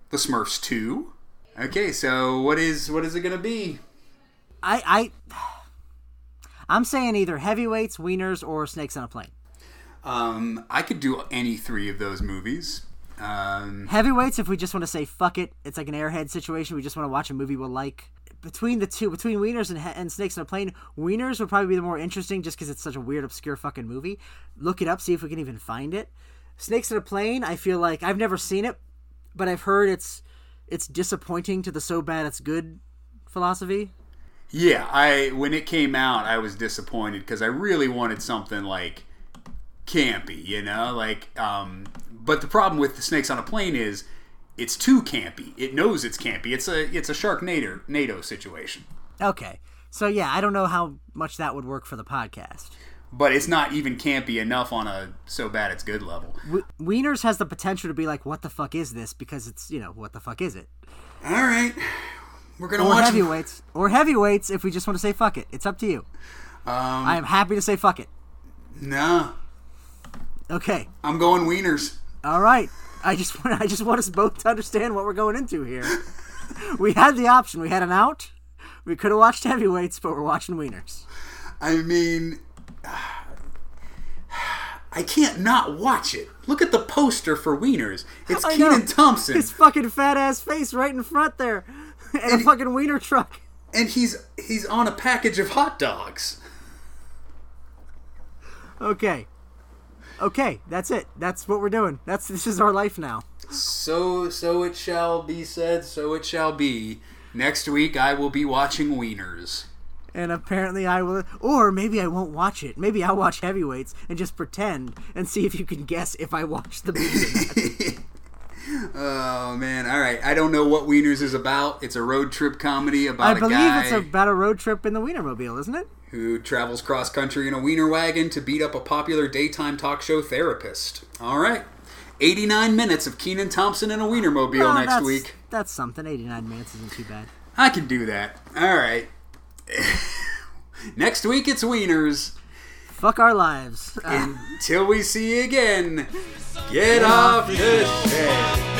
The Smurfs two. Okay, so what is what is it gonna be? I I. I'm saying either Heavyweights, Wieners, or Snakes on a Plane. Um, I could do any three of those movies. Um, Heavyweights, if we just want to say fuck it, it's like an Airhead situation. We just want to watch a movie we'll like. Between the two, between Wieners and, and Snakes on a Plane, Wieners would probably be the more interesting just because it's such a weird, obscure fucking movie. Look it up, see if we can even find it. Snakes on a Plane, I feel like I've never seen it, but I've heard it's it's disappointing to the so bad it's good philosophy. Yeah, I when it came out, I was disappointed because I really wanted something like campy, you know, like. Um, but the problem with the Snakes on a Plane is it's too campy. It knows it's campy. It's a it's a Sharknado situation. Okay, so yeah, I don't know how much that would work for the podcast. But it's not even campy enough on a so bad it's good level. Wieners has the potential to be like, what the fuck is this? Because it's you know, what the fuck is it? All right. We're gonna or watch Heavyweights, them. or Heavyweights. If we just want to say fuck it, it's up to you. Um, I am happy to say fuck it. Nah. Okay. I'm going Wieners. All right. I just want I just want us both to understand what we're going into here. We had the option. We had an out. We could have watched Heavyweights, but we're watching Wieners. I mean, I can't not watch it. Look at the poster for Wieners. It's I Kenan know. Thompson. His fucking fat ass face right in front there. And, and a fucking wiener truck. And he's he's on a package of hot dogs. Okay. Okay, that's it. That's what we're doing. That's this is our life now. So so it shall be said, so it shall be. Next week I will be watching Wieners. And apparently I will, or maybe I won't watch it. Maybe I'll watch Heavyweights and just pretend and see if you can guess if I watch the movie. Oh, man. All right. I don't know what Wieners is about. It's a road trip comedy about a guy... I believe it's about a road trip in the Wienermobile, isn't it? Who travels cross-country in a Wiener wagon to beat up a popular daytime talk show therapist. All right. eighty-nine minutes of Kenan Thompson in a Wienermobile no, next that's, week. That's something. eighty-nine minutes isn't too bad. I can do that. All right. Next week, it's Wieners. Fuck our lives. Um, Until we see you again. Get off the shed.